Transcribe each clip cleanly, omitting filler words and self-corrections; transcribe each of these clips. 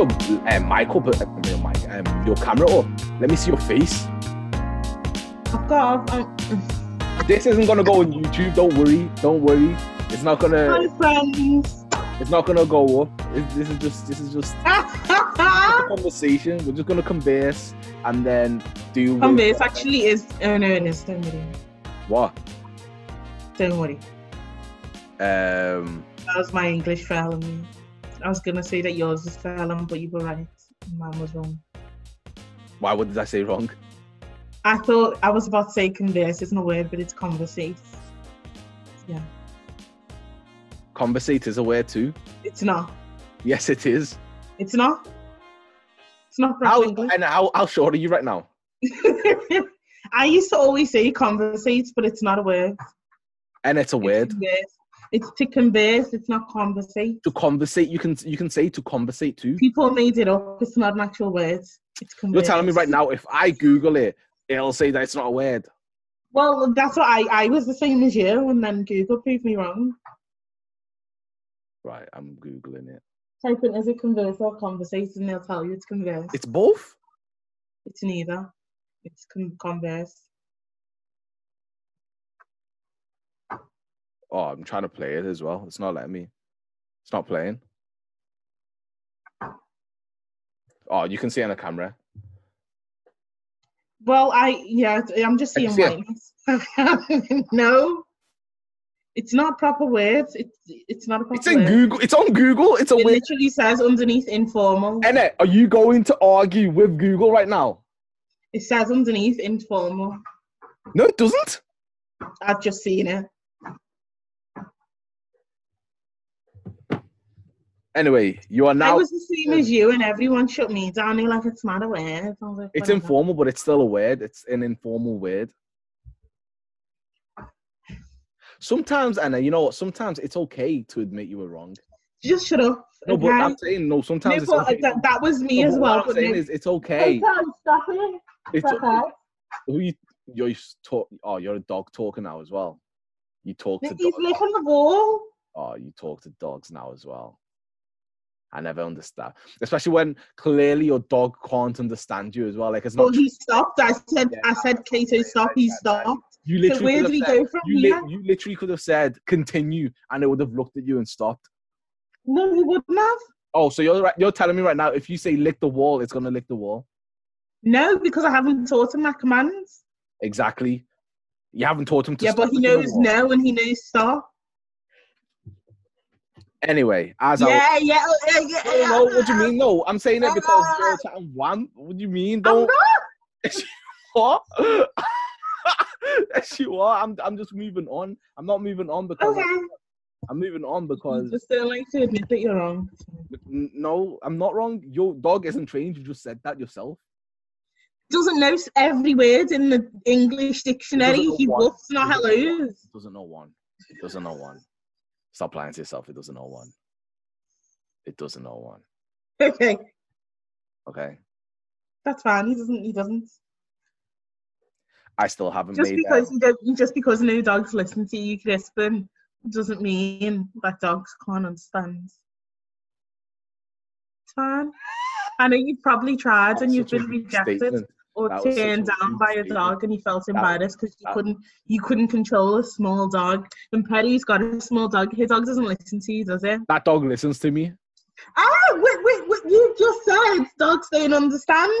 your your camera up. Let me see your face. Of course. This isn't gonna go on YouTube. Don't worry. It's not gonna. Hi friends. It's not gonna go up. This is just a conversation. We're just gonna converse and then do. Converse actually is an earnest. Don't worry. What? Don't worry. That was my English failing. I was gonna say that yours is failing, but you were right. Mine was wrong. Why? What did I say wrong? I thought I was about to say converse. It's not a word, but it's conversate. Yeah. Conversate is a word too. It's not. Yes, it is. It's not. It's not. How short are you right now? I used to always say conversate, but it's not a word. And it's a word. It's to converse. It's not conversate. To conversate, you can say to conversate too. People made it up. It's not an actual word. It's converse. You're telling me right now, if I Google it, it'll say that it's not a word. Well, that's what I was the same as you, and then Google proved me wrong. Right, I'm Googling it. Type in, is it converse or conversate, and they'll tell you it's converse. It's both? It's neither. It's converse. Oh, I'm trying to play it as well. It's not letting me. It's not playing. Oh, you can see it on the camera. Well, I'm just seeing whiteness. No, it's not proper words. It's not a proper. It's in word. Google. It's on Google. It's a. It literally says underneath informal. Enne, are you going to argue with Google right now? It says underneath informal. No, it doesn't. I've just seen it. Anyway, you are now. I was the same as you, and everyone shut me down. They're like, it's not a word. Like, it's informal, but it's still a word. It's an informal word. Sometimes, Anna, you know what? Sometimes it's okay to admit you were wrong. Just shut up. No, okay? But I'm saying, no, sometimes it's okay. That was me as well. What I'm saying is, it's okay. Sometimes, stop it. It's okay. You're a dog talker now as well. You talk to dogs. He's licking the ball. Oh, you talk to dogs now as well. I never understand, especially when clearly your dog can't understand you as well. Like it's not. Well, he stopped. I said, Kato, stop. He stopped. You literally. So where do we go from here? You literally could have said continue, and it would have looked at you and stopped. No, he wouldn't have. Oh, so you're telling me right now, if you say lick the wall, it's gonna lick the wall. No, because I haven't taught him that command. Exactly. You haven't taught him to. Yeah, stop, but he knows no, and he knows stop. Anyway, No, what do you mean? No, I'm saying it because you're chatting one. What do you mean? Don't. What? Yes, you are. I'm just moving on. I'm not moving on because. Okay. I'm moving on because. You just don't like to admit that you're wrong. No, I'm not wrong. Your dog isn't trained. You just said that yourself. Doesn't know every word in the English dictionary. He woofs, not hellos. Doesn't know one. Stop lying to yourself. It doesn't know one. Okay. Okay. That's fine. He doesn't. I still haven't just made because just because no dogs listen to you, Crispin, doesn't mean that dogs can't understand. It's fine. I know you've probably tried and you've been rejected statement. Or that turned down by a dog, and he felt embarrassed because you couldn't control a small dog. And Perry's got a small dog. His dog doesn't listen to you, does it? That dog listens to me. Oh, wait, you just said dogs don't understand.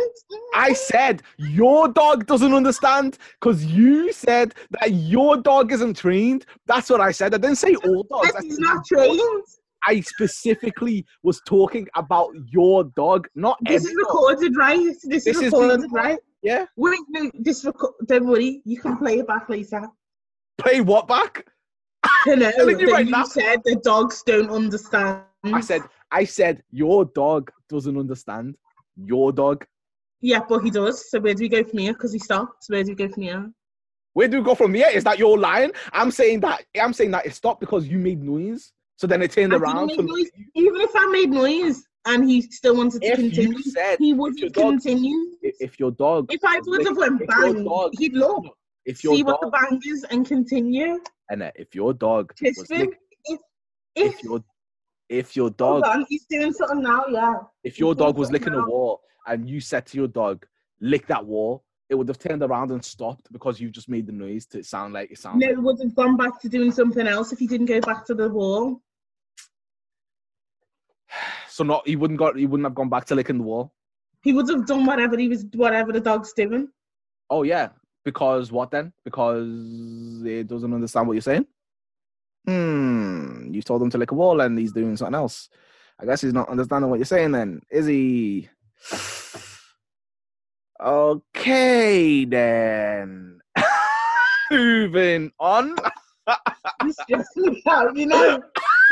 I said your dog doesn't understand because you said that your dog isn't trained. That's what I said. I didn't say all dogs. He's not trained. I specifically was talking about your dog, not this every is recorded, dog. Right? This is recorded, right? Yeah. Wait, no, don't worry. You can play it back later. Play what back? No, you said the dogs don't understand. I said your dog doesn't understand. Your dog. Yeah, but he does. So where do we go from here? Because he stopped. Where do we go from here? Where do we go from here? Is that your line? I'm saying that it stopped because you made noise. So then it turned around. Even if I made noise and he still wanted to continue, he wouldn't continue. If your dog... If I would have went bang, he'd look. See what the bang is and continue. And if your dog... if your dog... Hold on, he's doing something now, yeah. If your dog was licking a wall and you said to your dog, lick that wall, it would have turned around and stopped because you've just made the noise to sound like it sounds. No, it would have gone back to doing something else if he didn't go back to the wall. So not he wouldn't have gone back to licking the wall. He would have done whatever the dog's doing. Oh yeah. Because what then? Because it doesn't understand what you're saying? You told him to lick a wall and he's doing something else. I guess he's not understanding what you're saying then, is he? Okay then. Moving on. You stress me out, you know.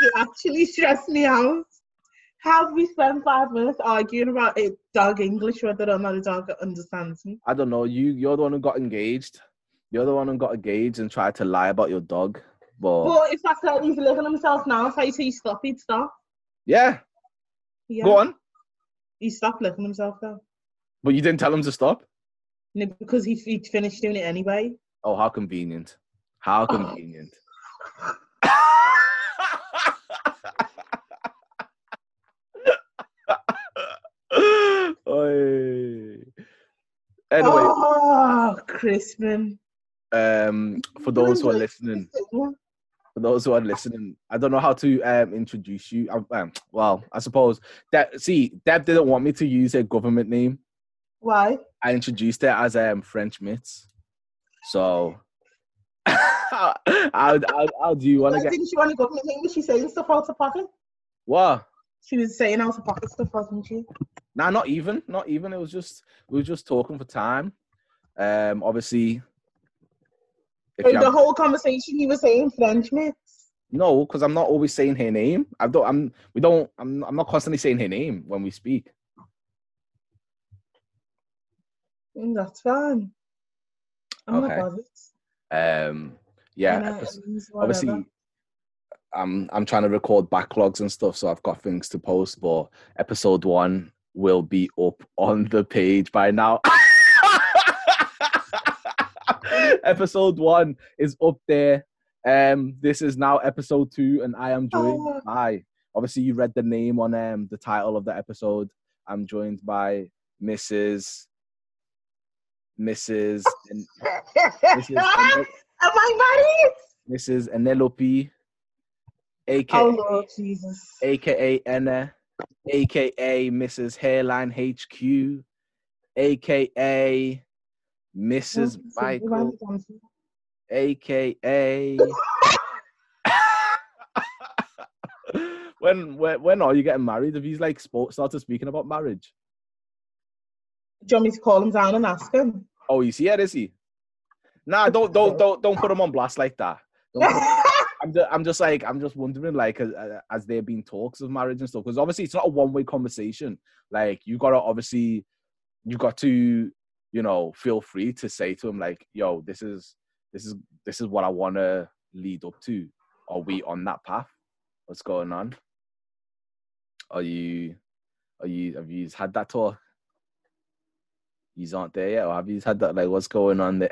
You actually stress me out. How have we spent 5 minutes arguing about a dog English, whether or not a dog understands me? I don't know. You're the one who got engaged. You're the one who got engaged and tried to lie about your dog. But if that's like he's living himself now, if I say you stop, he'd stop. Yeah. Go on. He stopped licking himself though. But you didn't tell him to stop? No, because he'd finished doing it anyway. Oh, how convenient. How convenient. Anyway, Crispin. For those who are listening, I don't know how to introduce you. Well, I suppose that Deb didn't want me to use her government name. Why? I introduced her as French Mitts. So, how do you want to get? Didn't she want a government name? Was she saying stuff out of pocket? What? She was saying out of pocket stuff, wasn't she? Nah, not even. It was just we were talking for time. Obviously. So the whole conversation, you were saying French Mitts. No, because I'm not always saying her name. I'm not constantly saying her name when we speak. That's fine. I'm not bothered. Yeah. Obviously, I'm trying to record backlogs and stuff, so I've got things to post. But episode 1 will be up on the page by now. Episode 1 is up there. This is now episode 2, and I am joined by. Obviously, you read the name on the title of the episode. I'm joined by Mrs. Am I married? Mrs. Enelope, aka Jesus, aka Enna, aka Mrs. Hairline HQ, aka Mrs. Michael, aka. When are you getting married? If he's like started speaking about marriage. Do you want me to call him down and ask him? Oh, you see it, is he? Nah, don't put him on blast like that. I'm just wondering, like, as there been talks of marriage and stuff, because obviously it's not a one-way conversation. Like, you've got to, you know, feel free to say to him, like, yo, this is what I want to lead up to. Are we on that path? What's going on? Have you had that talk? Yous aren't there yet, or have you had that? Like, what's going on there?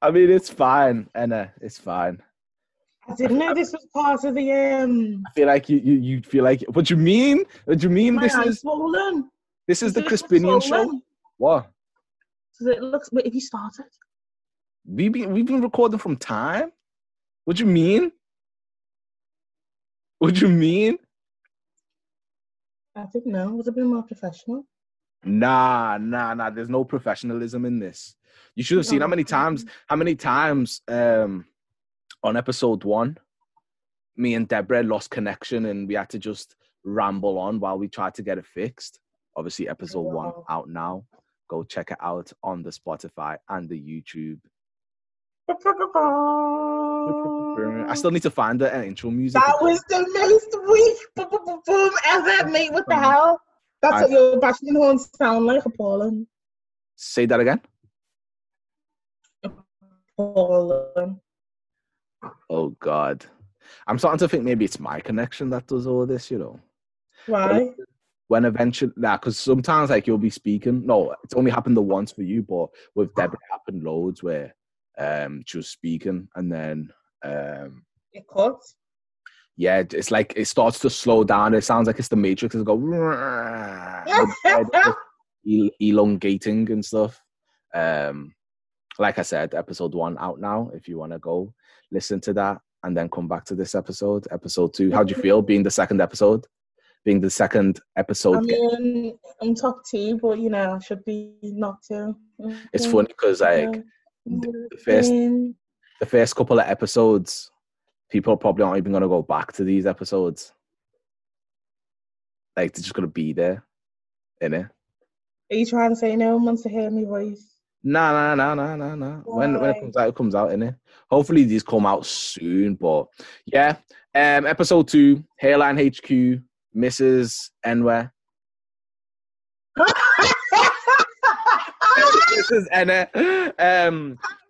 I mean, it's fine, Anna. It's fine. I didn't know this was part of the. I feel like you feel like. What do you mean? This is the Crispinian show. What? Does it look? Wait, have you started? We've been recording from time. What do you mean? I didn't know. Would have been more professional. Nah. There's no professionalism in this. You should have seen how many times on episode 1, me and Deborah lost connection and we had to just ramble on while we tried to get it fixed. Obviously, episode 1 out now. Go check it out on the Spotify and the YouTube. I still need to find the intro music. That was the most weak boom ever, mate. What the hell? That's what your bashing horns sound like, appalling. Say that again. Appalling. Oh, God. I'm starting to think maybe it's my connection that does all this, you know. Why? When eventually... Nah, because sometimes, like, you'll be speaking. No, it's only happened the once for you, but with Deborah, it happened loads where... she was speaking, and then It cuts? Yeah, it's like it starts to slow down. It sounds like it's the Matrix. It'll go elongating and stuff. Like I said, episode 1 out now. If you want to go listen to that and then come back to this episode, episode 2. How do you feel being the second episode? Being the second episode. I mean, I'm top 2, but you know, I should be not too. It's funny because like the first couple of episodes, people probably aren't even going to go back to these episodes. Like, they're just going to be there, innit? Are you trying to say no one wants to hear me voice? Nah. When it comes out, innit? Hopefully these come out soon, but yeah. Episode 2, Hairline HQ, Mrs. Enware. Mrs. Enna.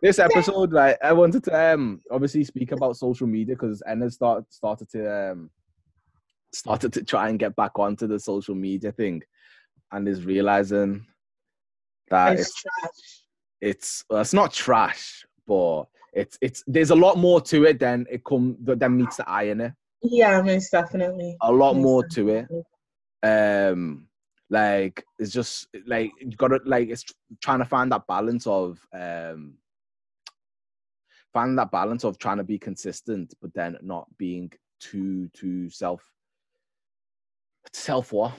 This episode, like, I wanted to obviously speak about social media because Enna started to try and get back onto the social media thing. And is realizing that it's not trash, but it's there's a lot more to it than meets the eye in it. Yeah, most definitely. A lot more to it. Like it's just like you gotta like it's trying to find that balance of trying to be consistent, but then not being too self absorbed.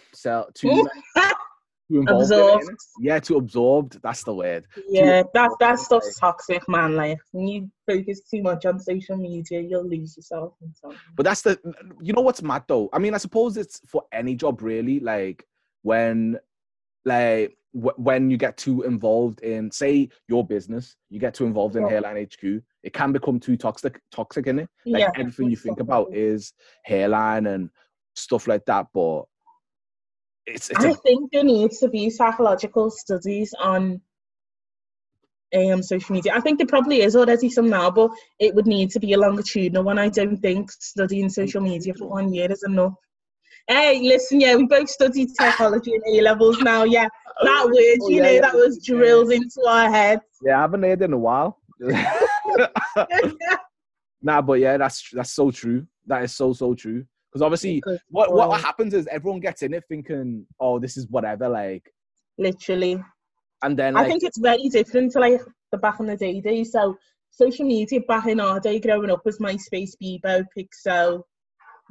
Yeah, too absorbed. That's the word. Yeah, that stuff's toxic, man. Like when you focus too much on social media, you'll lose yourself and stuff. But that's the you know what's mad though? I mean, I suppose it's for any job really, like when you get too involved in, say, your business, you get too involved in Hairline HQ, it can become too toxic in it. Like everything you think about is hairline and stuff like that, but I think there needs to be psychological studies on social media. I think there probably is already some now, but it would need to be a longitudinal one. I don't think studying social media for 1 year is enough. Hey, listen, yeah, we both studied psychology in A-levels now, yeah. That word, that was drilled into our heads. Yeah, I haven't heard in a while. Nah, but yeah, that's so true. That is so true. Because obviously, what happens is everyone gets in it thinking, oh, this is whatever, like. Literally. And then, like, I think it's very different to, like, the back in the day. So, social media back in our day growing up was MySpace, Bebo, Pixel.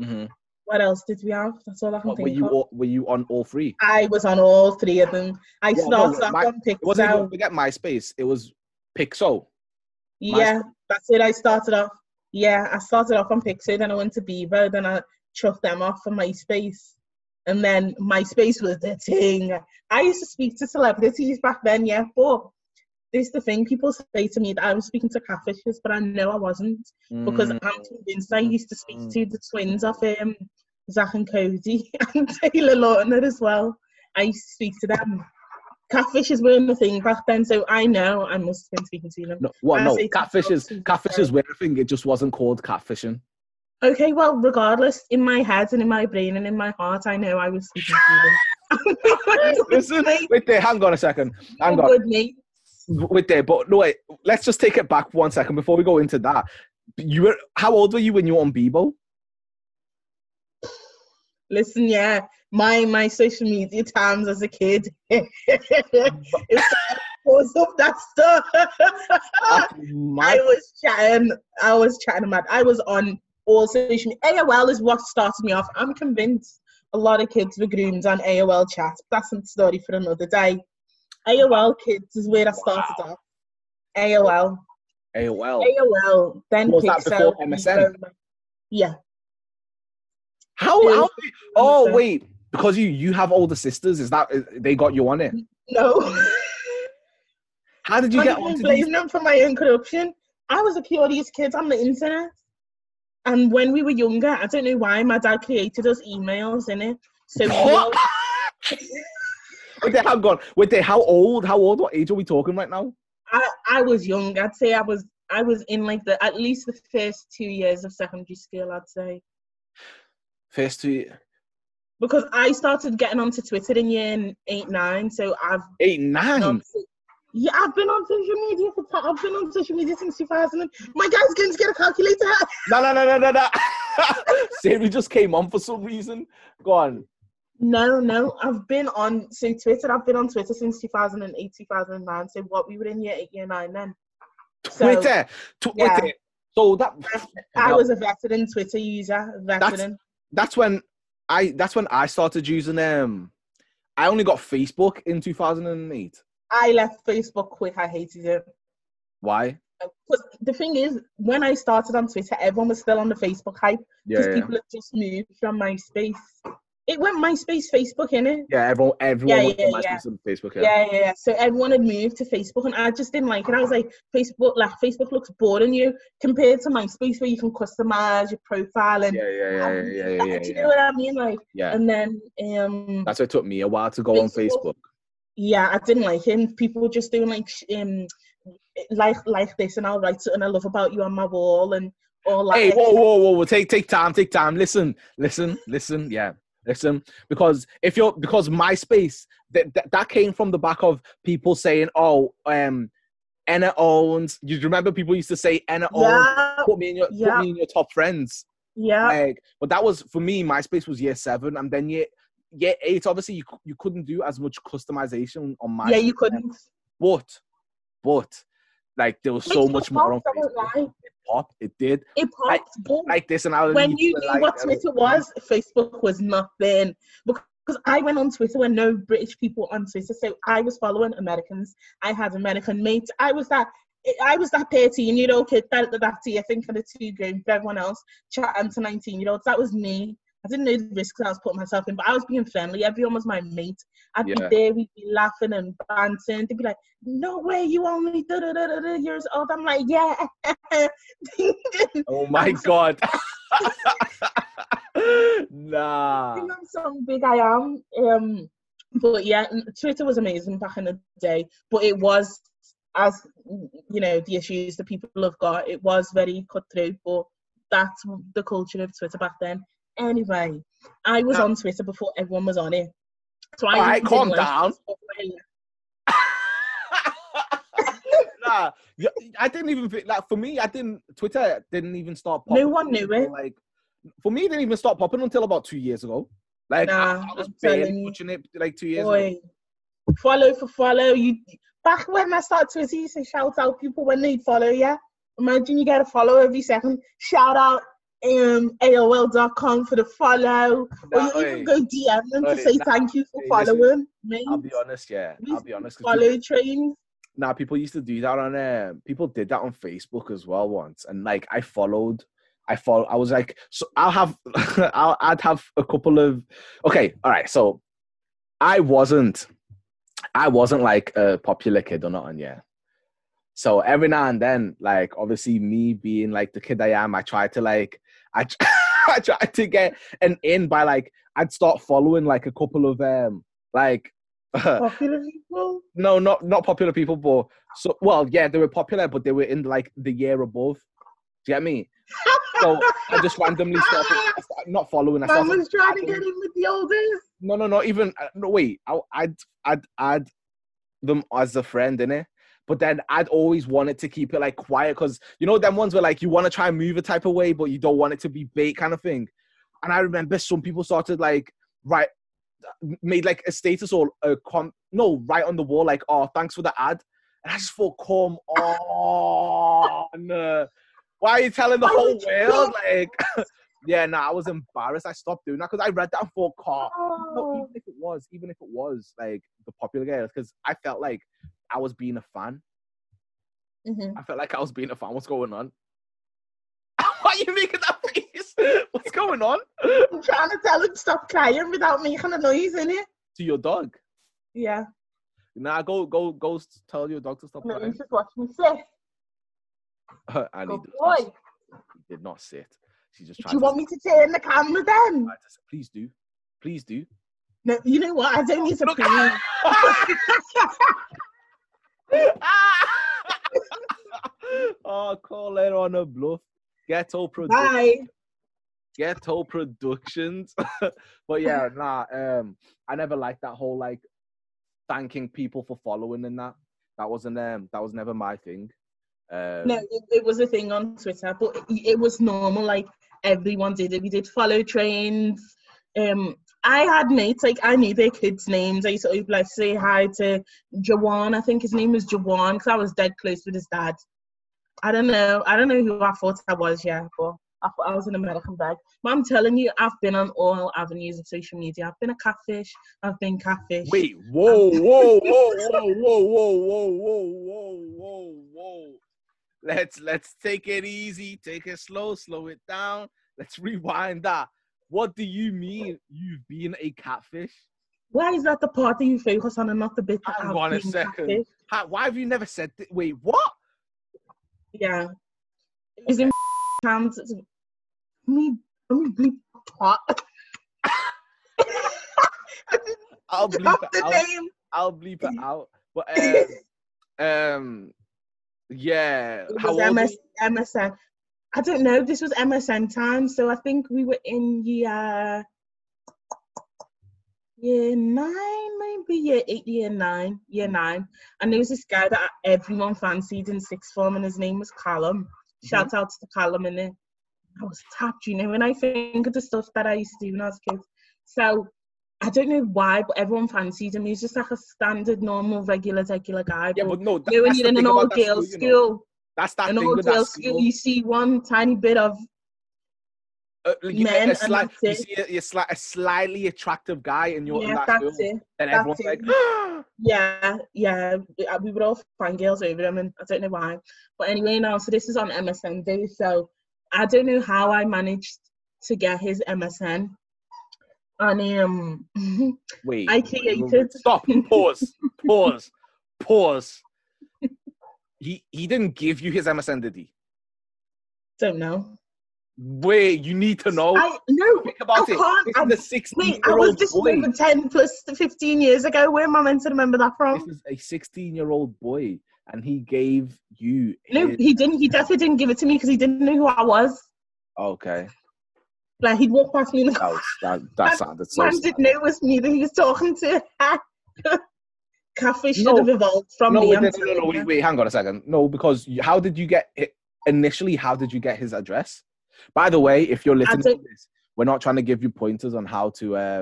Mm-hmm. What else did we have? That's all I can think of. Were you on all three? I was on all three of them. I started on Pixel. It wasn't even forget MySpace. It was Pixel. Yeah, that's it. I started off. Yeah, I started off on Pixel. Then I went to Bebo. Then I chucked them off for MySpace. And then MySpace was the thing. I used to speak to celebrities back then, yeah. But this is the thing. People say to me that I was speaking to catfishes, but I know I wasn't. Because I'm convinced I used to speak to the twins of Zach and Cody and Taylor Lautner as well. I used to speak to them. Catfishes weren't a thing back then, so I know I must have been speaking to them. Catfishes were a thing. It just wasn't called catfishing. Okay, well, regardless, in my head and in my brain and in my heart, I know I was speaking to them. Listen, wait there, hang on a second. Hang on. Good mate. With there, but no, wait, let's just take it back 1 second before we go into that. How old were you when you were on Bebo? Listen, yeah, my social media times as a kid, was up that stuff. I was chatting mad. I was on all social media. AOL is what started me off. I'm convinced a lot of kids were groomed on AOL chat. But that's a story for another day. AOL Kids is where I started off. AOL. Then was Pixel, that before MSN? Yeah. How? Oh, wait. Because you have older sisters. Is that they got you on it? No. How did you get on? I'm blaming them for my own corruption. I was a curious kid on the internet, and when we were younger, I don't know why my dad created us emails in it. So. What? How old? What age are we talking right now? I was young. I'd say I was in like at least the first 2 years of secondary school. I'd say. First 2 years. Because I started getting onto Twitter in year 8, 9. So I've 8, 9. Yeah, I've been on social media for I've been on social media since 2000. My guy's going to get a calculator. No. Siri just came on for some reason. Go on. No. I've been on Twitter. I've been on Twitter since 2008, 2009. So what, we were in year 8, year 9 then. Twitter. So, Twitter. Yeah. So that I was a veteran Twitter user. Veteran. That's when I started using I only got Facebook in 2008. I left Facebook quick. I hated it. Why? But the thing is, when I started on Twitter, everyone was still on the Facebook hype because people had just moved from MySpace. It went MySpace, Facebook, innit? Yeah, everyone went from MySpace to Facebook. Yeah. So everyone had moved to Facebook, and I just didn't like it. I was like, Facebook looks boring you compared to MySpace, where you can customize your profile and do you know what I mean? Like, and then that's why it took me a while to go on Facebook. Yeah, I didn't like him. People were just doing like this, and I'll write something I love about you on my wall and all that. Hey, whoa! Take time. Listen. Yeah. Listen, because MySpace that came from the back of people saying, Enna owns. You remember people used to say Enna owns. Put me in your top friends. Yeah. Like, but that was for me. MySpace was year 7, and then year 8. Obviously, you couldn't do as much customization on MySpace. Yeah, you couldn't. But like there was so much more on Facebook. It popped like this, and I was when you knew what Twitter was, Facebook was nothing. Because I went on Twitter when no British people were on Twitter, so I was following Americans. I had American mates. I was that 13-year-old kid that year thinking of 2 games for everyone else, chatting to 19-year-olds. That was me. I didn't know the risks I was putting myself in, but I was being friendly. Everyone was my mate. I'd be there, we'd be laughing and bantering. They'd be like, no way, you only years old. I'm like, yeah. Oh my God. Nah. I think I'm so big I am. But yeah, Twitter was amazing back in the day, but it was, as you know, the issues that people have got, it was very cutthroat, but that's the culture of Twitter back then. Anyway, I was on Twitter before everyone was on it. So I calm down. Nah, I didn't even think, like, for me, Twitter didn't even start popping. No one knew it. Like, for me, it didn't even start popping until about 2 years ago. Like, I was barely watching it, like, 2 years ago. Follow for follow. Back when I started Twitter, you used to shout out people when they follow, yeah? Imagine you get a follow every second. Shout out. AOL.com for the follow, or you even go DM them to say thank you for following. Listen, I'll be honest. Follow trains. Nah, people used to do that on people did that on Facebook as well once, and like I followed. I was like, so I'd have a couple of. Okay, all right. So I wasn't like a popular kid or not, and yeah. So every now and then, like obviously me being like the kid I am, I tried to like. I tried to get an in by like I'd start following like a couple of like popular people. No, not popular people, but so well, yeah, they were popular, but they were in like the year above. Do you get me? So I just randomly started not following. Someone's trying to get in with the oldest. No, wait. I'd add them as a friend, innit? But then I'd always wanted to keep it like quiet because, you know, them ones where like you want to try and move a type of way, but you don't want it to be bait kind of thing. And I remember some people started like, made like a status or a right on the wall, like, oh, thanks for the ad. And I just thought, come on. Why are you telling the whole world? Like, I was embarrassed. I stopped doing that because I read that and thought, even if it was like the popular guy, because I felt like, I was being a fan. Mm-hmm. I felt like I was being a fan. What's going on? Why are you making that face? What's going on? I'm trying to tell him stop crying without making a noise, innit? To your dog? Yeah. Nah, go tell your dog to stop crying. No, he's just watching me sit. Annie did not sit. She just tried to... Do you want me to turn the camera then? Please do. No, you know what? I don't need to pee. Oh, call it on a bluff. Ghetto Productions. Bye. Ghetto Productions. But yeah, I never liked that whole like thanking people for following and that. That was never my thing. No, it was a thing on Twitter, but it was normal. Like, everyone did it. We did follow trains. I had mates, like, I knew their kids' names. I used to, like, say hi to Jawan. I think his name was Jawan, because I was dead close with his dad. I don't know who I thought I was, yeah, but I thought I was an American bag. But I'm telling you, I've been on all avenues of social media. I've been a catfish. I've been catfish. Wait, whoa, whoa, whoa, whoa, whoa, whoa, whoa, whoa, whoa, whoa, whoa. Let's take it easy. Take it slow. Slow it down. Let's rewind that. What do you mean you've been a catfish? Why is that the part that you focus on and not the bit that I've been a second. Why have you never said that? Wait, what? Yeah. It was in hands. Let me bleep part. I'll bleep it out. I'll bleep it out. But, yeah. It was MSN. I don't know. This was MSN time, so I think we were in year nine. And there was this guy that everyone fancied in sixth form, and his name was Callum. Shout out to Callum, and I was tapped, you know, when I think of the stuff that I used to do when I was a kid. So I don't know why, but everyone fancied him. He was just like a standard, normal, regular guy. Yeah, but no, that's when you're in an all-girls school. You know? That's that in thing with that school. You see one tiny bit of men, you see a slightly attractive guy, and you're in that school, and everyone's like, yeah. We would all find girls over him, and I don't know why. But anyway, now, so this is on MSN day, so I don't know how I managed to get his MSN. And wait, I created. Stop. Pause. He didn't give you his MSN, did he? Don't know. Wait, you need to know. Think about it. I'm the 16-year-old. I was just over 10 plus 15 years ago. Where am I meant to remember that from? This is a 16-year-old boy, and he gave you. No, he didn't. He definitely didn't give it to me because he didn't know who I was. Okay. Like, he'd walk past me and that sounded so sad. Didn't know it was me that he was talking to. Catfish should have evolved from me. No, wait, hang on a second. No, because how did you get it? Initially, how did you get his address? By the way, if you're listening to this, we're not trying to give you pointers on how to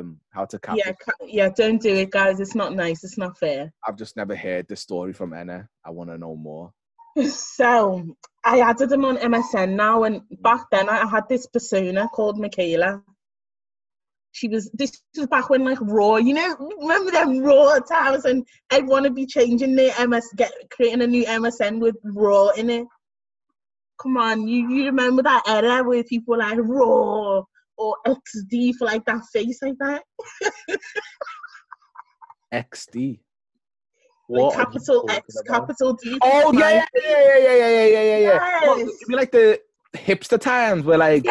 catfish. Yeah, don't do it, guys. It's not nice. It's not fair. I've just never heard this story from Anna. I want to know more. So I added him on MSN now, and back then I had this persona called Michaela. This was back when, like, Raw, you know, remember them Raw times, and everyone would be changing their creating a new MSN with Raw in it. Come on, you remember that era where people were like Raw or XD for, like, that face like that? XD. Like capital X, capital D. Oh, yeah. Yes. It'd be like the hipster times where, like,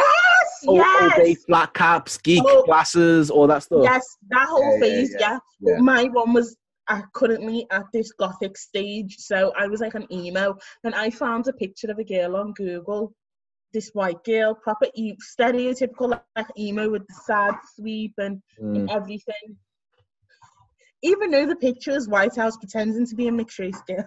flat caps, geek glasses, all that stuff. Yes, that whole phase, yeah. But my one was currently at this gothic stage, so I was like an emo, and I found a picture of a girl on Google, this white girl, proper stereotypical, like, emo with the sad sweep and everything. Even though the picture is white, I was pretending to be a mixed race girl.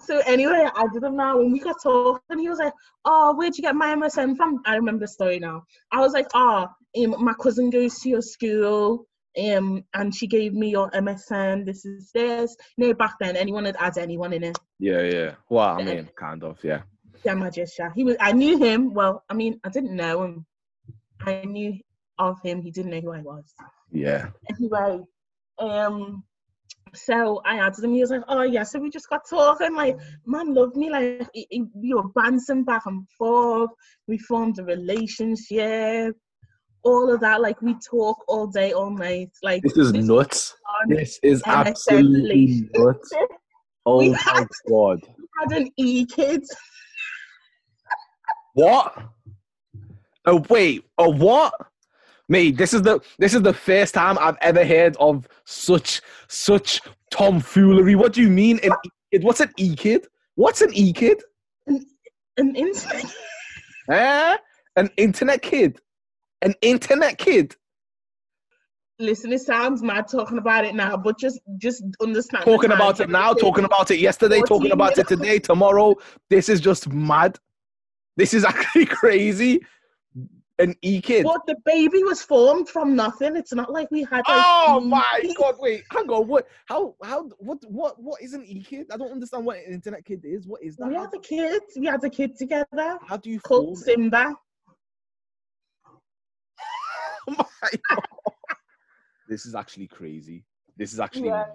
So anyway, I did him now. When we got talking, and he was like, "Oh, where'd you get my MSN from?" I remember the story now. I was like, "Oh, my cousin goes to your school, and she gave me your MSN. This is this." No, back then, anyone would add anyone in it. Yeah. Well, I mean, kind of, yeah. Yeah, magician. I knew him. Well, I mean, I didn't know him. I knew of him. He didn't know who I was. Yeah. Anyway, so I added him. He was like, "Oh yeah." So we just got talking. Like, man loved me. Like, we were bouncing back and forth. We formed a relationship. All of that. Like, we talk all day, all night. Like, this is nuts. This is absolutely nuts. Oh my god. We had an e-kid. What? Oh wait. Oh what? Mate, this is the first time I've ever heard of such tomfoolery. What do you mean? An e-kid? What's an e-kid? What's an e-kid? An internet kid. An internet kid. Listen, it sounds mad talking about it now, but just understand. Talking about it now, talking about it yesterday, talking about it today, tomorrow. This is just mad. This is actually crazy. An e-kid. But the baby was formed from nothing. It's not like we had. Oh my God! Wait, hang on. What? How? What is an e-kid? I don't understand what an internet kid is. What is that? We had a kid. We had a kid together. How do you? Called Simba. Oh my God. This is actually crazy. This is actually mad.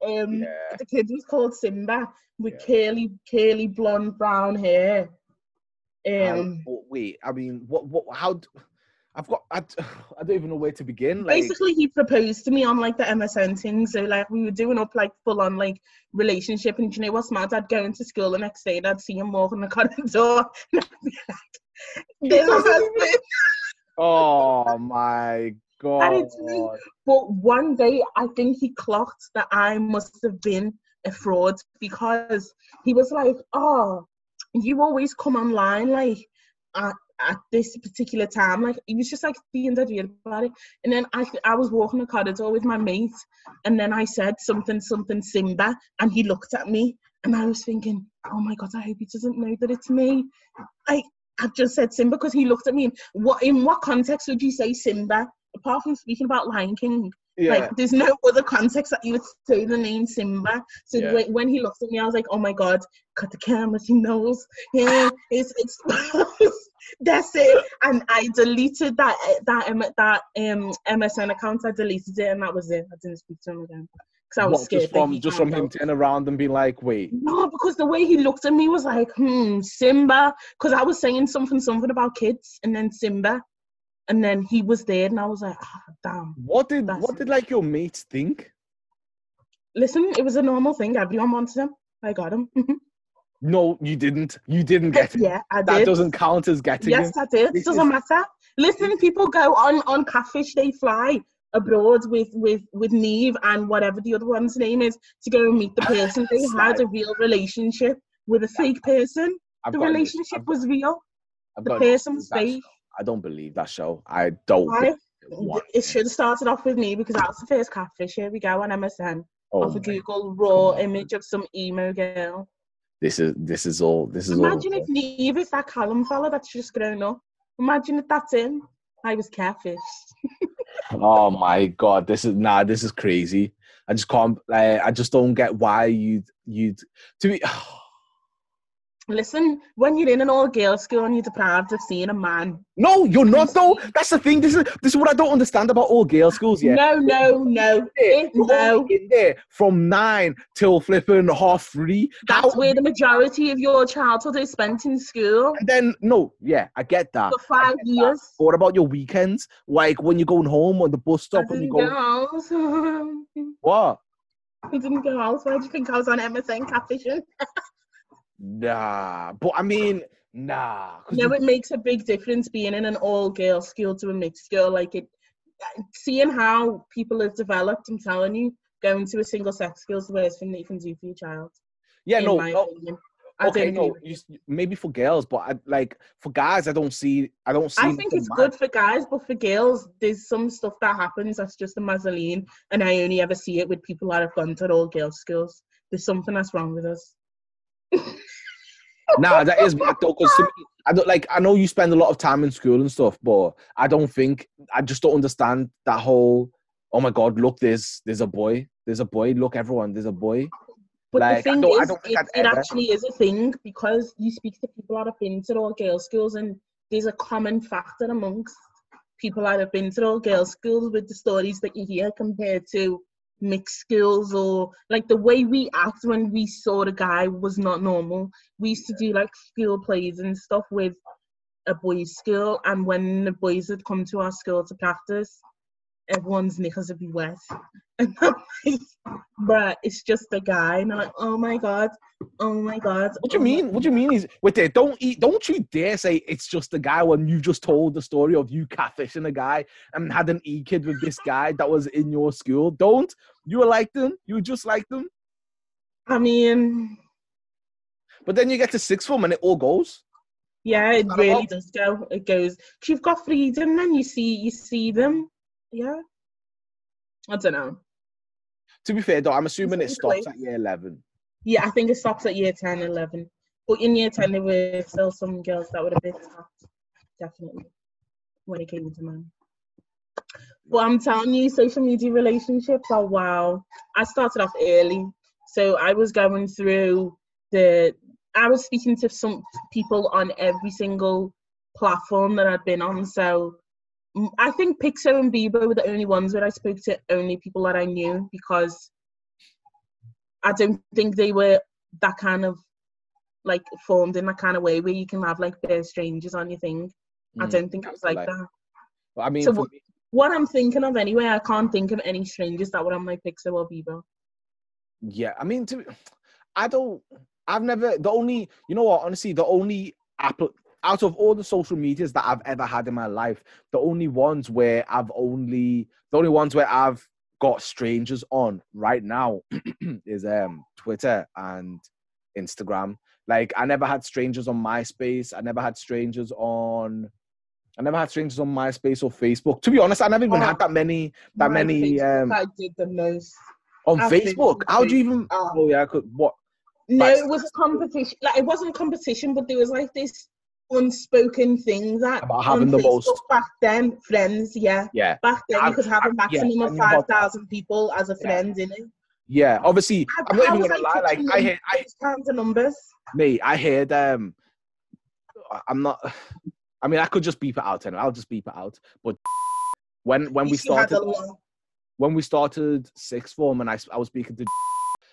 The kid was called Simba with curly blonde brown hair. Wait, I mean, what? How? I don't even know where to begin. Like, basically, he proposed to me on like the MSN thing. So like, we were doing up like full on like relationship. And do you know what's mad? I'd go into school the next day and I'd see him walking the corridor. And I'd be like, "There's my husband." Oh my God! And it's me. But one day, I think he clocked that I must have been a fraud because he was like, "Oh, you always come online like at this particular time." Like he was just like being dead weird about it. And then I was walking the corridor with my mate, and then I said something Simba, and he looked at me, and I was thinking, oh my God, I hope he doesn't know that it's me. I just said Simba because he looked at me. And in what context would you say Simba apart from speaking about Lion King? Yeah. Like, there's no other context that you would say the name Simba. So when he looked at me, I was like, oh my God, cut the cameras, he knows. Yeah, it's that's it. And I deleted that MSN account. I deleted it, and that was it. I didn't speak to him again because I was scared. Just from him turning around and being like, wait. No, because the way he looked at me was like, Simba. Because I was saying something about kids, and then Simba. And then he was there, and I was like, oh, damn. What did like your mates think? Listen, it was a normal thing. Everyone wanted him. I got him. No, you didn't. You didn't get him. Yeah, I did. That doesn't count as getting him. Yes, I did. It doesn't matter. Listen, people go on catfish. They fly abroad with Neve and whatever the other one's name is to go and meet the person. They had a real relationship with a fake person. The relationship was real. The person was fake. I don't believe that show. I don't. It should have started off with me because that was the first catfish. Here we go on MSN. Off a Google raw image of some emo girl. This is all. This is Imagine all. If Neve is that Callum fella that's just grown up. Imagine if that's him. I was catfished. Oh my God! This is crazy. I just can't. I just don't get why you'd to be. Listen, when you're in an all-girls school and you're deprived of seeing a man. No, you're not, though. That's the thing. This is what I don't understand about all-girls schools, yeah? No. You're in there from 9 till flipping 3:30. That's where the majority of your childhood is spent in school. And then, I get that. For 5 years. That. What about your weekends? Like, when you're going home, on the bus stop, when you go... What? I didn't go out. Why do you think I was on MSN catfishing? It makes a big difference being in an all-girls school to a mixed school. Like, seeing how people have developed, I'm telling you, going to a single-sex school is the worst thing that you can do for your child. Yeah, maybe for girls, but for guys, I don't see. I think it's good for guys, but for girls, there's some stuff that happens that's just a mazzoline, and I only ever see it with people that have gone to all-girls schools. There's something that's wrong with us. That is mad though, because I don't I know you spend a lot of time in school and stuff, but I just don't understand that whole, oh my God, look, there's a boy, look everyone, there's a boy. But the thing is, it actually is a thing because you speak to people that have been to all girls schools, and there's a common factor amongst people that have been to all girls schools with the stories that you hear compared to mixed skills, or like the way we act when we saw the guy was not normal. We used to do like school plays and stuff with a boys' school, and when the boys would come to our school to practice, everyone's knickers would be wet. And I'm like, bruh, it's just a guy. And I'm like, oh my god. What do you mean? Is wait there? Don't you dare say it's just a guy when you just told the story of you catfishing a guy and had an e-kid with this guy that was in your school. Don't you were like them? You were just like them. I mean, but then you get to sixth form and it all goes. Yeah, it really does go. It goes. 'Cause you've got freedom, then you see them. Yeah. I don't know. To be fair, though, I'm assuming it stops at year 11. Yeah, I think it stops at year 10, 11. But in year 10, there were still some girls that would have been stopped, definitely, when it came to mine. But I'm telling you, social media relationships are wow. I started off early. So I was going through I was speaking to some people on every single platform that I'd been on. So I think Pixar and Bieber were the only ones where I spoke to only people that I knew, because I don't think they were that kind of like formed in that kind of way where you can have like bare strangers on your thing. I don't think it was like that. Well, I mean, so what I'm thinking of anyway, I can't think of any strangers that were on my Pixar or Bieber. Yeah, I mean, the only app out of all the social medias that I've ever had in my life, the only ones where I've got strangers on right now is Twitter and Instagram. Like, I never had strangers on MySpace. I never had strangers on MySpace or Facebook. To be honest, I never even had that many. I did the most on Facebook. How do you even? Oh yeah, I could. What? No, it was a competition. Like, it wasn't a competition, but there was like this unspoken thing that about having the most back then, friends. Yeah. Back then, you could have a maximum of 5,000 people as a friend in it. Yeah, obviously, I'm not even gonna lie. Like, I heard. I'm not. I mean, I could just beep it out, and I'll just beep it out. But when we started sixth form, and I was speaking to,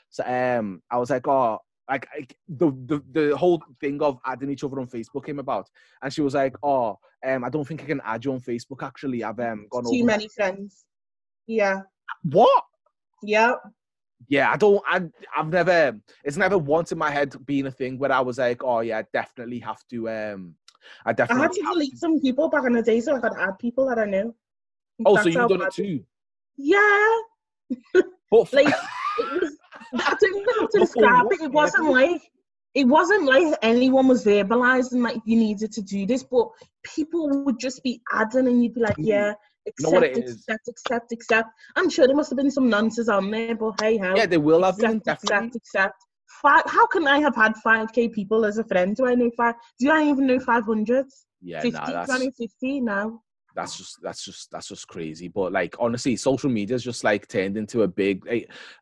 so I was like, oh, like the whole thing of adding each other on Facebook came about, and she was like, oh, I don't think I can add you on Facebook. Actually, I've gone over too many friends. Yeah. What? Yeah. Yeah, I've never. It's never once in my head been a thing where I was like, oh yeah, I definitely have to. I had to delete some people back in the day so I could add people that I knew. Oh, that's so you've done it too? Yeah. But like, it was. I don't know how to describe it. It wasn't like anyone was verbalizing like you needed to do this, but people would just be adding, and you'd be like, yeah. Accept. I'm sure there must have been some nonsense on there, but hey, how? Yeah, they will have been, definitely. Accept. How can I have had 5,000 people as a friend? Do I even know 500? Yeah, 50, nah, that's 2050 now. That's just crazy. But like, honestly, social media's just like turned into a big.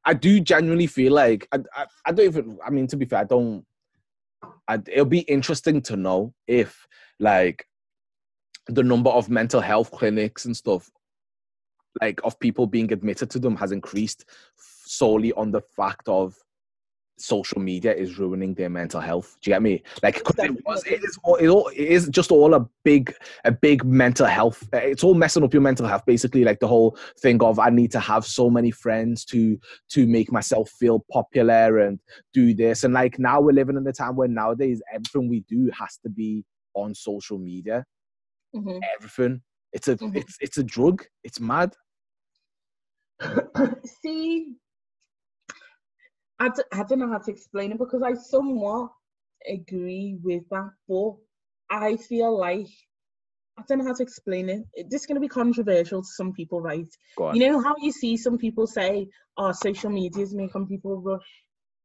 I do genuinely feel like I don't even. I mean, to be fair, I don't. It'll be interesting to know if like the number of mental health clinics and stuff, like of people being admitted to them, has increased solely on the fact of social media is ruining their mental health. Do you get me? Like, it is just all a big mental health. It's all messing up your mental health, basically. Like the whole thing of I need to have so many friends to make myself feel popular and do this. And like now we're living in a time where nowadays everything we do has to be on social media. Mm-hmm. Everything. It's a drug. It's mad. See, I don't know how to explain it, because I somewhat agree with that, but I feel like I don't know how to explain it. This is going to be controversial to some people, right? You know how you see some people say, "Oh, social media is making people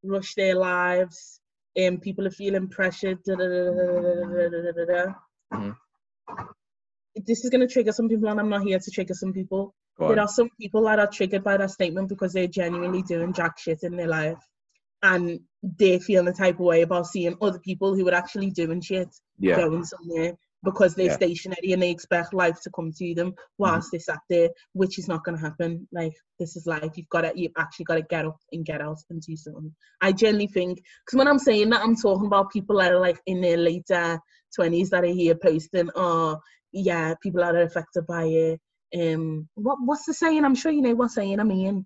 rush their lives, and people are feeling pressured." Mm-hmm. This is going to trigger some people, and I'm not here to trigger some people. There are some people that are triggered by that statement because they're genuinely doing jack shit in their life, and they're feeling the type of way about seeing other people who are actually doing shit going somewhere, because they're stationary and they expect life to come to them whilst they're sat there, which is not going to happen. Like, this is life. You've actually got to get up and get out and do something. I generally think, because when I'm saying that, I'm talking about people that are like in their later 20s that are here posting, people that are affected by it. What's the saying? I'm sure you know what saying I mean.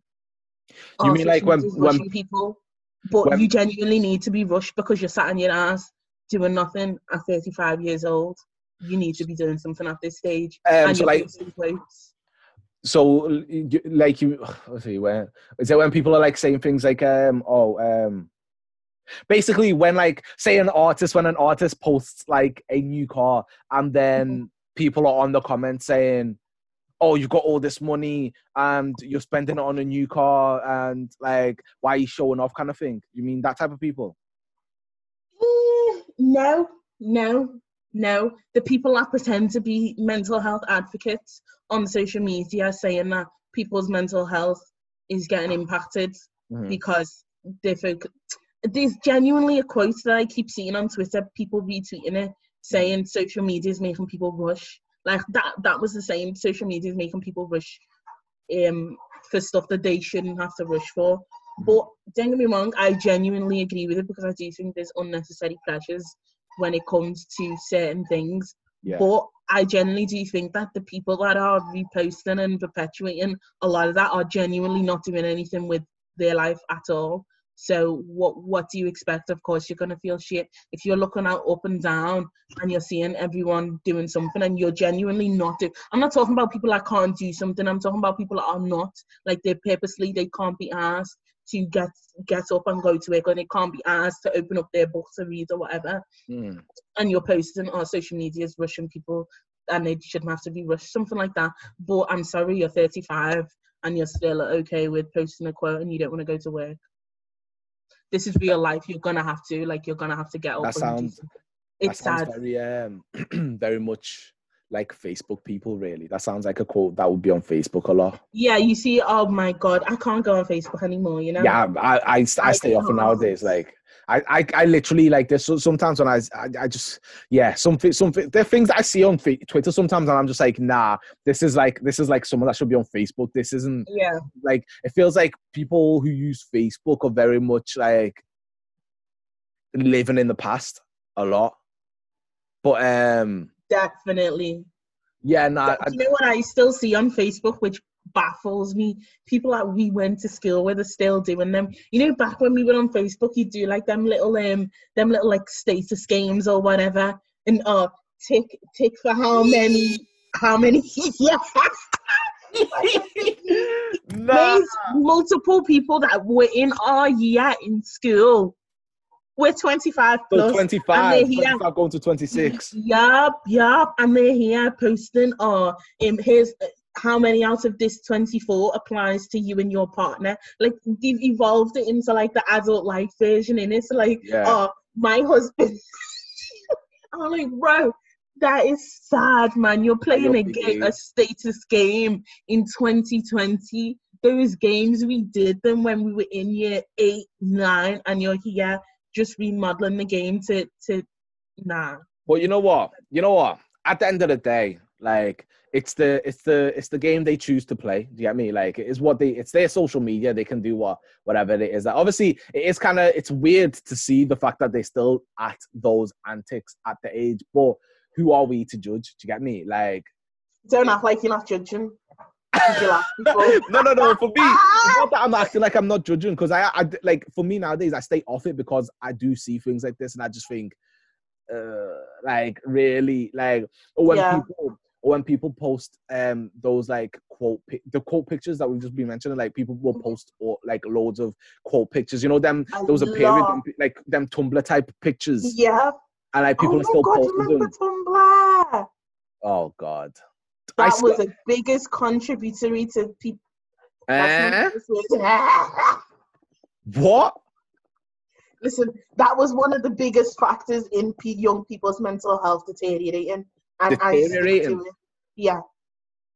You mean like when people, but when, you genuinely need to be rushed because you're sat on your ass doing nothing at 35 years old. You need to be doing something at this stage. Is it when people are like saying things like basically when like say an artist posts like a new car, and then people are on the comments saying, oh, you got all this money and you're spending it on a new car and like, why are you showing off kind of thing? You mean that type of people? No. The people that pretend to be mental health advocates on social media saying that people's mental health is getting impacted because they're there's genuinely a quote that I keep seeing on Twitter, people retweeting it, saying social media is making people rush. Like, that was the same. Social media is making people rush for stuff that they shouldn't have to rush for. But don't get me wrong, I genuinely agree with it because I do think there's unnecessary pressures when it comes to certain things. Yeah. But I generally do think that the people that are reposting and perpetuating a lot of that are genuinely not doing anything with their life at all. So what do you expect? Of course, you're going to feel shit. If you're looking out up and down and you're seeing everyone doing something and you're genuinely not doing... I'm not talking about people that can't do something. I'm talking about people that are not. Like, they're purposely, they can't be asked to get up and go to work, and they can't be asked to open up their books or read or whatever. And you're posting on social media is rushing people and they shouldn't have to be rushed, something like that. But I'm sorry, you're 35 and you're still okay with posting a quote and you don't want to go to work. This is real life. You're going to have to, like, you're going to have to get up. That sounds sad. Very, very much like Facebook people, really. That sounds like a quote that would be on Facebook a lot. Yeah, you see, oh my God, I can't go on Facebook anymore, you know? Yeah, I stay off nowadays. Like, I literally, like, there's sometimes when I just, yeah, something, there are things that I see on Twitter sometimes and I'm just like, nah, this is like someone that should be on Facebook. This isn't, yeah. Like, it feels like people who use Facebook are very much, like, living in the past a lot. But, definitely. Yeah, no. You know what I still see on Facebook, which baffles me? People that we went to school with are still doing them. You know, back when we were on Facebook, you do like them little like status games or whatever, and tick for how many. Yeah. Nah. There's multiple people that were in our year in school. We're 25 plus. So 25, 25 going to 26. Yup. And they're here posting, here's how many out of this 24 applies to you and your partner. Like, they've evolved it into, like, the adult life version, and it's like, my husband. I'm like, bro, that is sad, man. You're playing a status game in 2020. Those games, we did them when we were in year 8, 9, and you're here just remodeling the game to nah. Well, you know what? At the end of the day, like, it's the game they choose to play. Do you get me? Like, it's their social media. They can do whatever it is. Like, obviously, it's weird to see the fact that they're still at those antics at the age. But who are we to judge? Do you get me? Like, don't act like you're not judging. No. For me, it's not that I'm acting like I'm not judging, because I like, for me nowadays, I stay off it because I do see things like this, and I just think, like, really, like, when people post those, like, quote pictures that we've just been mentioning, like, people will post like loads of quote pictures. You know them? Those are period, like them Tumblr type pictures. Yeah. And like people are still posting them. Tumblr. Oh God. That was the biggest contributory to people. What? Listen, that was one of the biggest factors in young people's mental health deteriorating. And deteriorating? Yeah.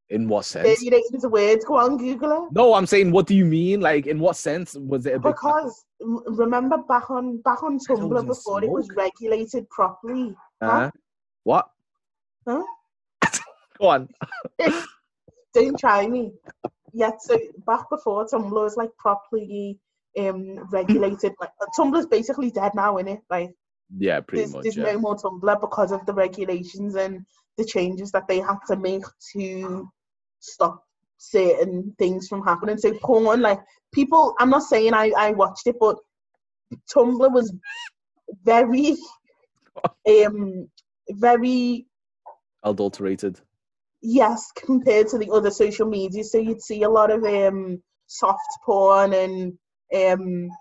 In what sense? Deteriorating is a word. Go on, Google it. No, I'm saying, what do you mean? Like, in what sense was it a big factor? Remember back on Tumblr before it was regulated properly. Huh? What? Huh? Go on. Don't try me. Yeah, so back before, Tumblr was like properly regulated. Like, Tumblr's basically dead now, innit? Like, yeah, pretty much. There's no more Tumblr because of the regulations and the changes that they had to make to stop certain things from happening. So porn, like, people, I'm not saying I watched it, but Tumblr was very, very adulterated. Yes, compared to the other social media. So you'd see a lot of soft porn and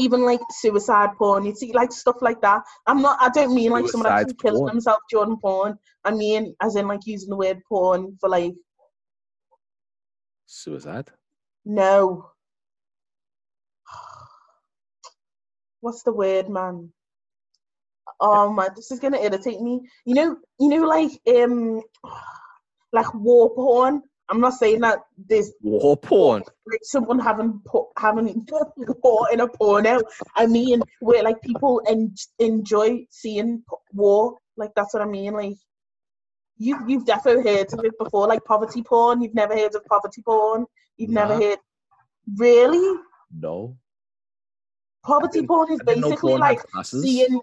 even like suicide porn. You'd see like stuff like that. I don't mean like someone actually killing themselves during porn. I mean as in like using the word porn for like Suicide? No. What's the word, man? Oh man, this is gonna irritate me. You know, like war porn. I'm not saying that there's war porn. Like someone having war in a porno. I mean, where like people enjoy seeing war. Like that's what I mean. Like you've definitely heard of it before. Like poverty porn. You've never heard of poverty porn. You've never heard. Really? No. Poverty porn is basically like seeing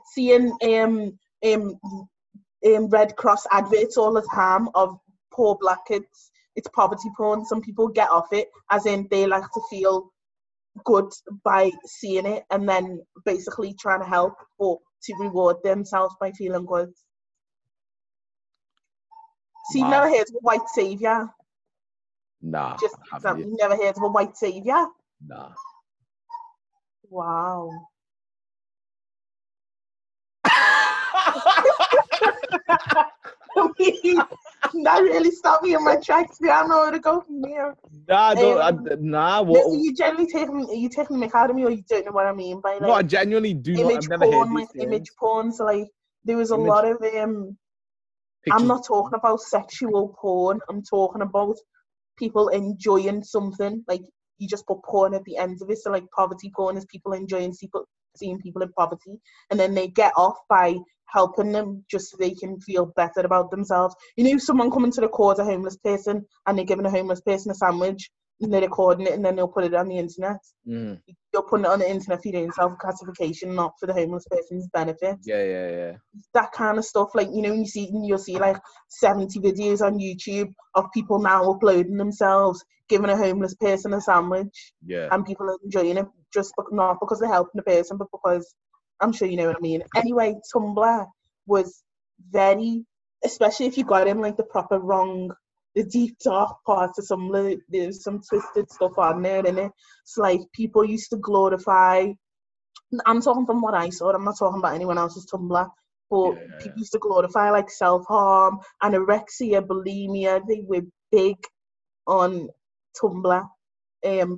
Red Cross adverts all the time of poor black kids. It's poverty porn. Some people get off it, as in they like to feel good by seeing it, and then basically trying to help or to reward themselves by feeling good. So you've never heard of a white saviour? Nah. Just for example, you've never heard of a white saviour? Nah. Wow. That really stopped me in my tracks. I don't know where to go from here. You taking the mic out of me, or you don't know what I mean by like? No, I genuinely do. Image not. I've never porn, heard like things. Image porn. So like, there was a lot of pictures. I'm not talking about sexual porn. I'm talking about people enjoying something like. You just put porn at the end of it. So like poverty porn is people enjoying seeing people in poverty, and then they get off by helping them just so they can feel better about themselves. You know, someone coming to record a homeless person and they're giving a homeless person a sandwich and they're recording it and then they'll put it on the internet. Mm. You're putting it on the internet for your own self-gratification, not for the homeless person's benefit. Yeah. That kind of stuff. Like, you know, you'll see like 70 videos on YouTube of people now uploading themselves giving a homeless person a sandwich, and people are enjoying it just not because they're helping the person, but because I'm sure you know what I mean. Anyway, Tumblr was very, especially if you got in like the proper wrong, the deep dark parts of Tumblr. There's some twisted stuff on there, innit? It's like people used to glorify. I'm talking from what I saw. I'm not talking about anyone else's Tumblr. But people used to glorify like self harm, anorexia, bulimia. They were big on Tumblr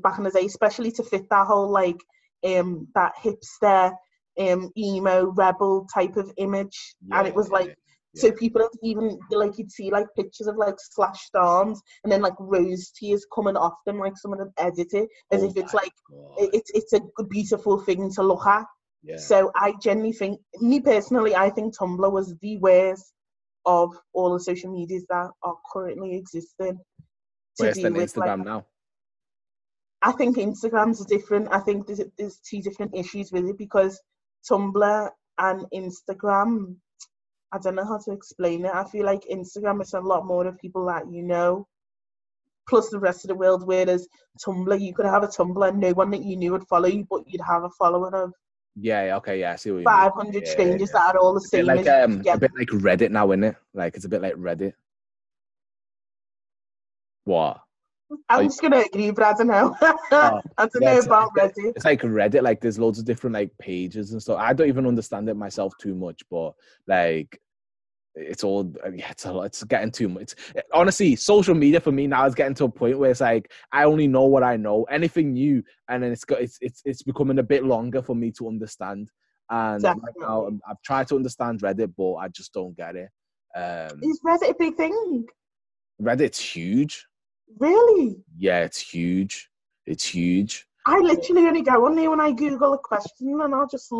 back in the day, especially to fit that whole like that hipster emo rebel type of image, and it was like so people had even like you'd see like pictures of like slashed arms and then like rose tears coming off them, like someone had edited as if it's like it's a beautiful thing to look at. So I genuinely think, me personally, I think Tumblr was the worst of all the social medias that are currently existing. Worse than Instagram like, now. I think Instagram's different. I think there's two different issues with it, because Tumblr and Instagram, I don't know how to explain it. I feel like Instagram is a lot more of people that you know, plus the rest of the world, whereas Tumblr, you could have a Tumblr and no one that you knew would follow you, but you'd have a following of 500 strangers that are all the same. Like, a bit like Reddit now, isn't it? Like, it's a bit like Reddit. What? I'm just gonna agree, but I don't know. I don't know about Reddit. It's like Reddit, like there's loads of different like pages and stuff. I don't even understand it myself too much, but like it's all it's a lot. It's getting too much. Honestly, social media for me now is getting to a point where it's like I only know what I know. Anything new, and then it's becoming a bit longer for me to understand. And right now, I've tried to understand Reddit, but I just don't get it. Is Reddit a big thing? Reddit's huge. Really? Yeah, it's huge. It's huge. I literally only go on there when I Google a question, and I'll just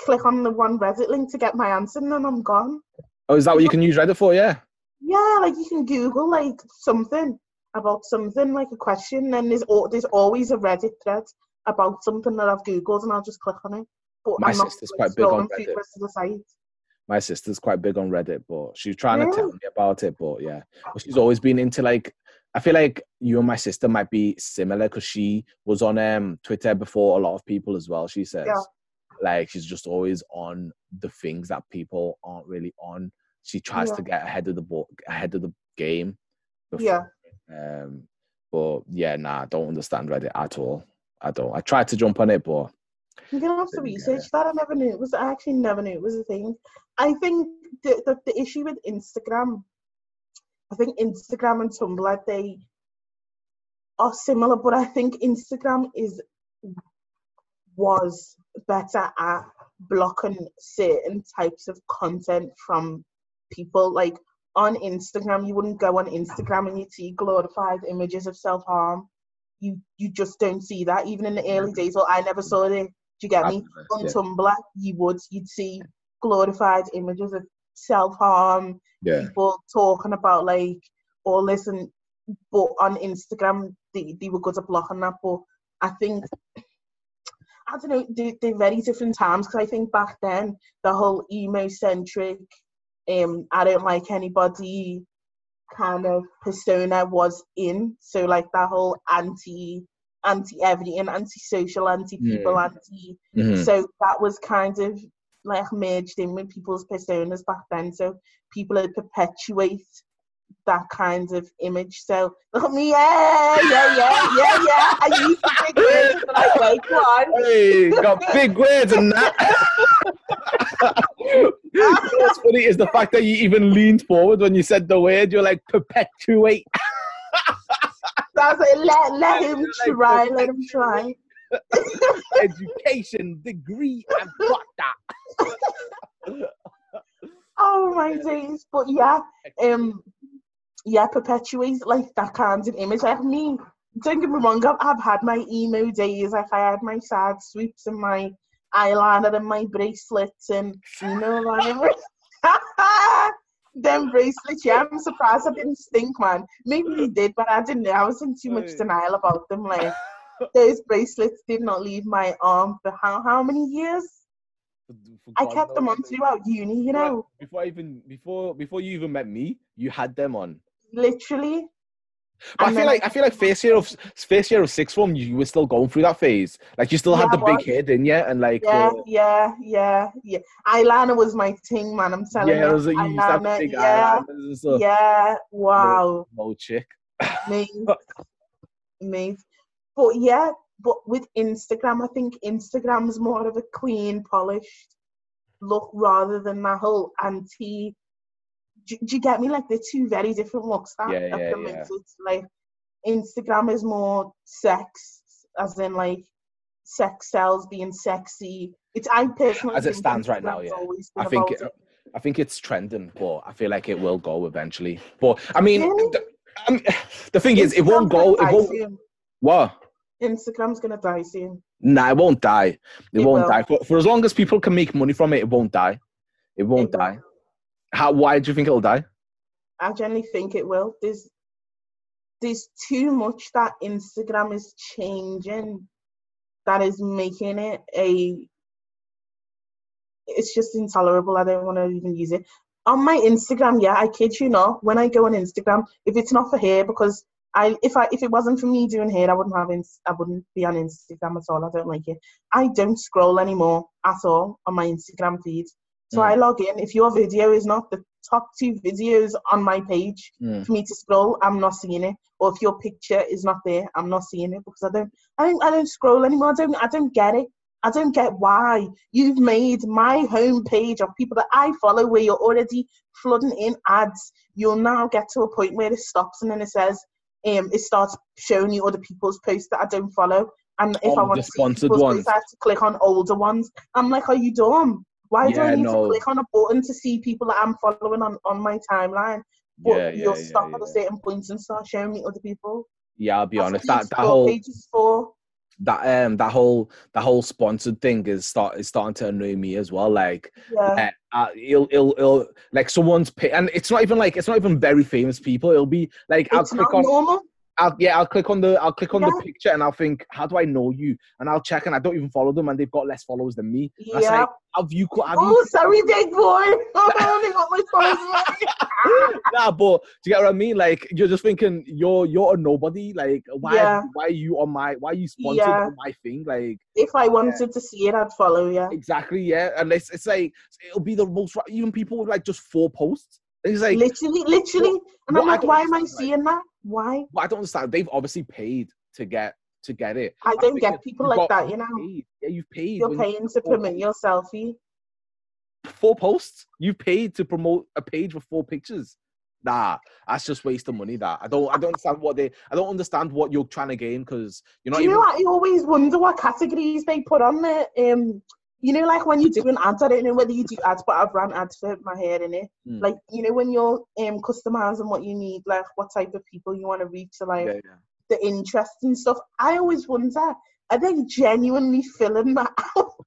click on the one Reddit link to get my answer, and then I'm gone. Oh, is that what you can use Reddit for? Yeah. Yeah, like you can Google like something about something, like a question, and there's always a Reddit thread about something that I've Googled, and I'll just click on it. But my sister's quite big on Reddit. My sister's quite big on Reddit, but she's trying to tell me about it. But yeah, she's always been into like. I feel like you and my sister might be similar because she was on Twitter before a lot of people as well, she says. Yeah. Like, she's just always on the things that people aren't really on. She tries to get ahead of the game. Before. Yeah. But, yeah, nah, I don't understand Reddit at all. I don't. I tried to jump on it, but... You're going to have to research that. I actually never knew it was a thing. I think the issue with Instagram... I think Instagram and Tumblr, they are similar, but I think Instagram was better at blocking certain types of content from people. Like on Instagram, you wouldn't go on Instagram and you'd see glorified images of self-harm. You just don't see that, even in the early days. Well, I never saw it. Do you get me? On Tumblr, you'd see glorified images of self-harm, people talking about like all this, but on Instagram they were good at blocking that. But I think, I don't know, they're very different times, because I think back then the whole emo-centric, I don't like anybody kind of persona was in. So like that whole anti-everything, anti-social, anti-people, so that was kind of like merged in with people's personas back then. So people would perpetuate that kind of image. So look at me, yeah. I use big words, but I wake one. Hey, got big words and that. What's funny is the fact that you even leaned forward when you said the word. You're like, perpetuate. So I was like, let him try, let him try. Education, degree, I've got that. Oh my days. But perpetuates like that kind of image. Like me, don't get me wrong, I've had my emo days. Like I had my sad sweeps and my eyeliner and my bracelets and whatever. Them bracelets, I'm surprised I didn't stink, man. Maybe they did, but I didn't know. I was in too much denial about them. Like those bracelets did not leave my arm for how many years? I kept them on throughout uni, you know. Before you even met me, you had them on. Literally. But I feel like first year of sixth form, you were still going through that phase. Like you still had the big head in you, and like yeah. Eyeliner was my thing, man. I'm telling you. Yeah, it was like you used to have big eyeliner. Yeah, wow. Old chick. Me. But yeah, but with Instagram, I think Instagram's more of a clean, polished look rather than that whole anti. Do you get me? Like, they're two very different looks. Like, Instagram is more sex, as in, like, sex sells, being sexy. I personally, as it stands right now, I think it's trending, but I feel like it will go eventually. But, I mean, the thing is, it won't go. It won't. What? Instagram's gonna die soon. Nah, it won't die. It won't die. For as long as people can make money from it, it won't die. It won't die. Why do you think it'll die? I generally think it will. There's too much that Instagram is changing that is making it it's just intolerable. I don't want to even use it. On my Instagram, I kid you not, when I go on Instagram, if it's not for hair, because if it wasn't for me doing hair, I wouldn't be on Instagram at all. I don't like it. I don't scroll anymore at all on my Instagram feed. So I log in. If your video is not the top two videos on my page for me to scroll, I'm not seeing it. Or if your picture is not there, I'm not seeing it, because I don't scroll anymore. I don't get it. I don't get why you've made my homepage of people that I follow, where you're already flooding in ads. You'll now get to a point where it stops and then it says, it starts showing you other people's posts that I don't follow, and if I want to see people's ones, I have to click on older ones. I'm like, are you dumb? Why do I need to click on a button to see people that I'm following on my timeline? But you'll stop at a certain point and start showing me other people. Yeah, I'll be honest. That whole sponsored thing is starting to annoy me as well. Like, it'll like someone's pay, and it's not even very famous people. It'll be like I'll click on the picture and I'll think, how do I know you? And I'll check, and I don't even follow them, and they've got less followers than me. Yeah. I say, have you sorry, big boy. Nah, but do you get what I mean? Like, you're just thinking you're a nobody. Like, why are you on my? Why are you sponsored on my thing? Like, if I wanted to see it, I'd follow. Yeah, exactly. Yeah, and it's like it'll be the most even people with like just 4 posts. It's like literally, and I'm like, why am I seeing that? Why? Well, I don't understand. They've obviously paid to get it. I don't get people like that, you know. Yeah, you've paid. You're paying to promote your selfie. 4 posts. You paid to promote a page with 4 pictures. nah, that's just waste of money. That I don't understand what you're trying to gain, because you're not. Do you know, I always wonder what categories they put on there. You know, like when you do an ad, I don't know whether you do ads, but I've run ads for my hair in it. Mm. Like, you know, when you're customizing what you need, like what type of people you want to reach, so like the interest and stuff. I always wonder, are they genuinely filling that out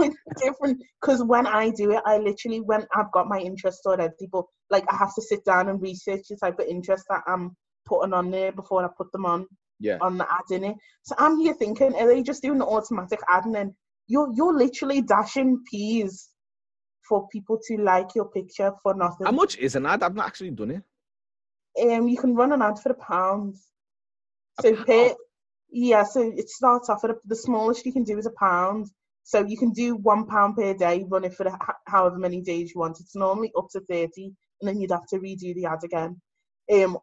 with different? Because when I do it, I literally, when I've got my interest already, people, like I have to sit down and research the type of interest that I'm putting on there before I put them on. Yeah. On the ad in it. So I'm here thinking, are they just doing the automatic ad and then? You're literally dashing peas for people to like your picture for nothing. How much is an ad? I've not actually done it. You can run an ad for £1. So so it starts off at the smallest you can do is £1. So you can do £1 per day, run it for however many days you want. It's normally up to 30, and then you'd have to redo the ad again.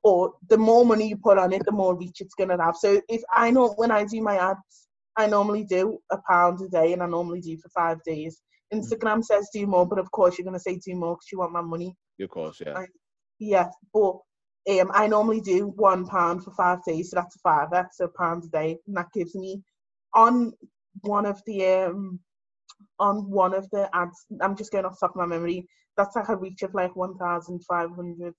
Or the more money you put on it, the more reach it's gonna have. So if I know when I do my ads, I normally do £1 a day, and I normally do for 5 days. Instagram says do more, but of course you're going to say do more because you want my money. Of course, yeah. I normally do £1 for 5 days, so that's a £5, so £1 a day, and that gives me on one of the ads. I'm just going off the top of my memory. That's like a reach of like 1,500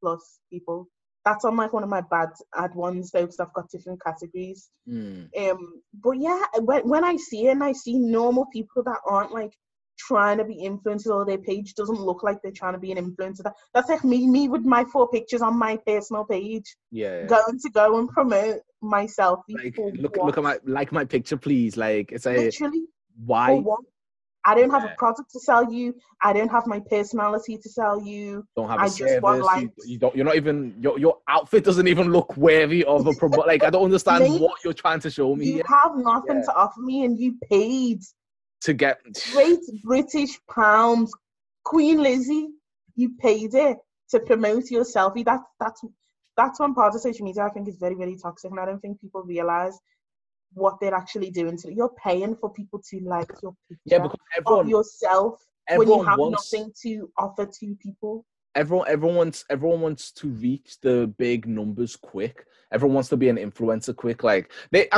plus people. That's on like one of my bad ad ones though, because I've got different categories. But yeah, when I see it and I see normal people that aren't like trying to be influencers, or their page doesn't look like they're trying to be an influencer, that's like me with my 4 pictures on my personal page. Yeah. Going to go and promote myself. Like, look at my picture, please. Like, it's like, literally, why? I don't have a product to sell you. I don't have my personality to sell you. Don't have a service. Just want likes. You're not even. Your outfit doesn't even look worthy of a promo. Like, I don't understand what you're trying to show me. You have nothing to offer me, and you paid to get great British pounds, Queen Lizzie. You paid it to promote your selfie. That's one part of social media I think is very, very toxic, and I don't think people realize what they're actually doing. So you're paying for people to like your picture because of yourself when you have nothing to offer to people. Everyone wants to reach the big numbers quick. Everyone wants to be an influencer quick. Like, they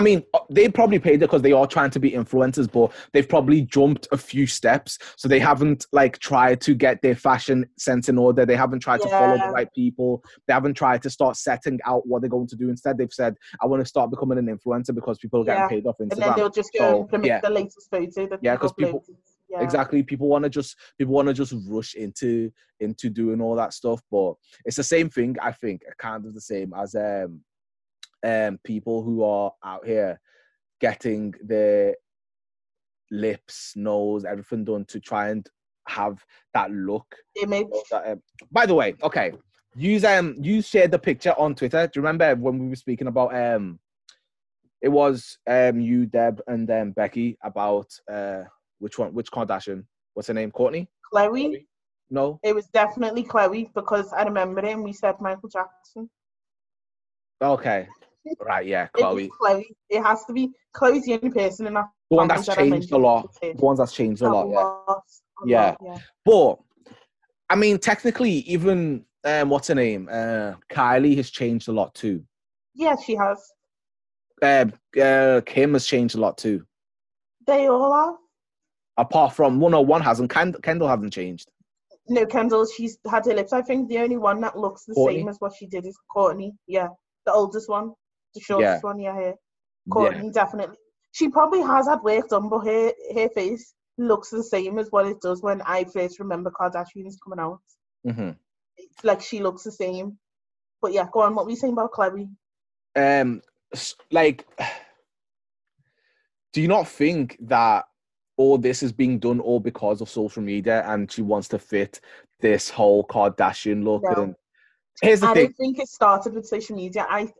probably paid it because they are trying to be influencers, but they've probably jumped a few steps. So they haven't like tried to get their fashion sense in order. They haven't tried to follow the right people. They haven't tried to start setting out what they're going to do. Instead, they've said, I want to start becoming an influencer because people are getting paid off Instagram. And then they'll just go and implement the latest photo. Because people... Yeah. Exactly. People want to just rush into doing all that stuff, but it's the same thing. I think kind of the same as people who are out here getting their lips, nose, everything done to try and have that look. Image. By the way, okay, you shared the picture on Twitter. Do you remember when we were speaking about it was you, Deb, and then Becky about which one? Which Kardashian? What's her name? Kourtney? Khloe? No. It was definitely Khloe because I remember it and we said Michael Jackson. Okay. Right, yeah, Khloe. Khloe. It has to be. Khloe's the only person in that. The one that's changed a lot. Yeah. But, I mean, technically, even, what's her name? Kylie has changed a lot too. Yeah, she has. Kim has changed a lot too. They all have. Apart from 101 hasn't. Kendall hasn't changed. No, Kendall, she's had her lips. I think the only one that looks the same as what she did is Kourtney. Yeah. The oldest one. The shortest one, here. Kourtney, definitely. She probably has had work done, but her face looks the same as what it does when I first remember Kardashians coming out. Mm-hmm. It's like she looks the same. But yeah, go on. What were you saying about Khloe? Do you not think that all this is being done all because of social media, and she wants to fit this whole Kardashian look? No. And here's the thing: I don't think it started with social media. I'm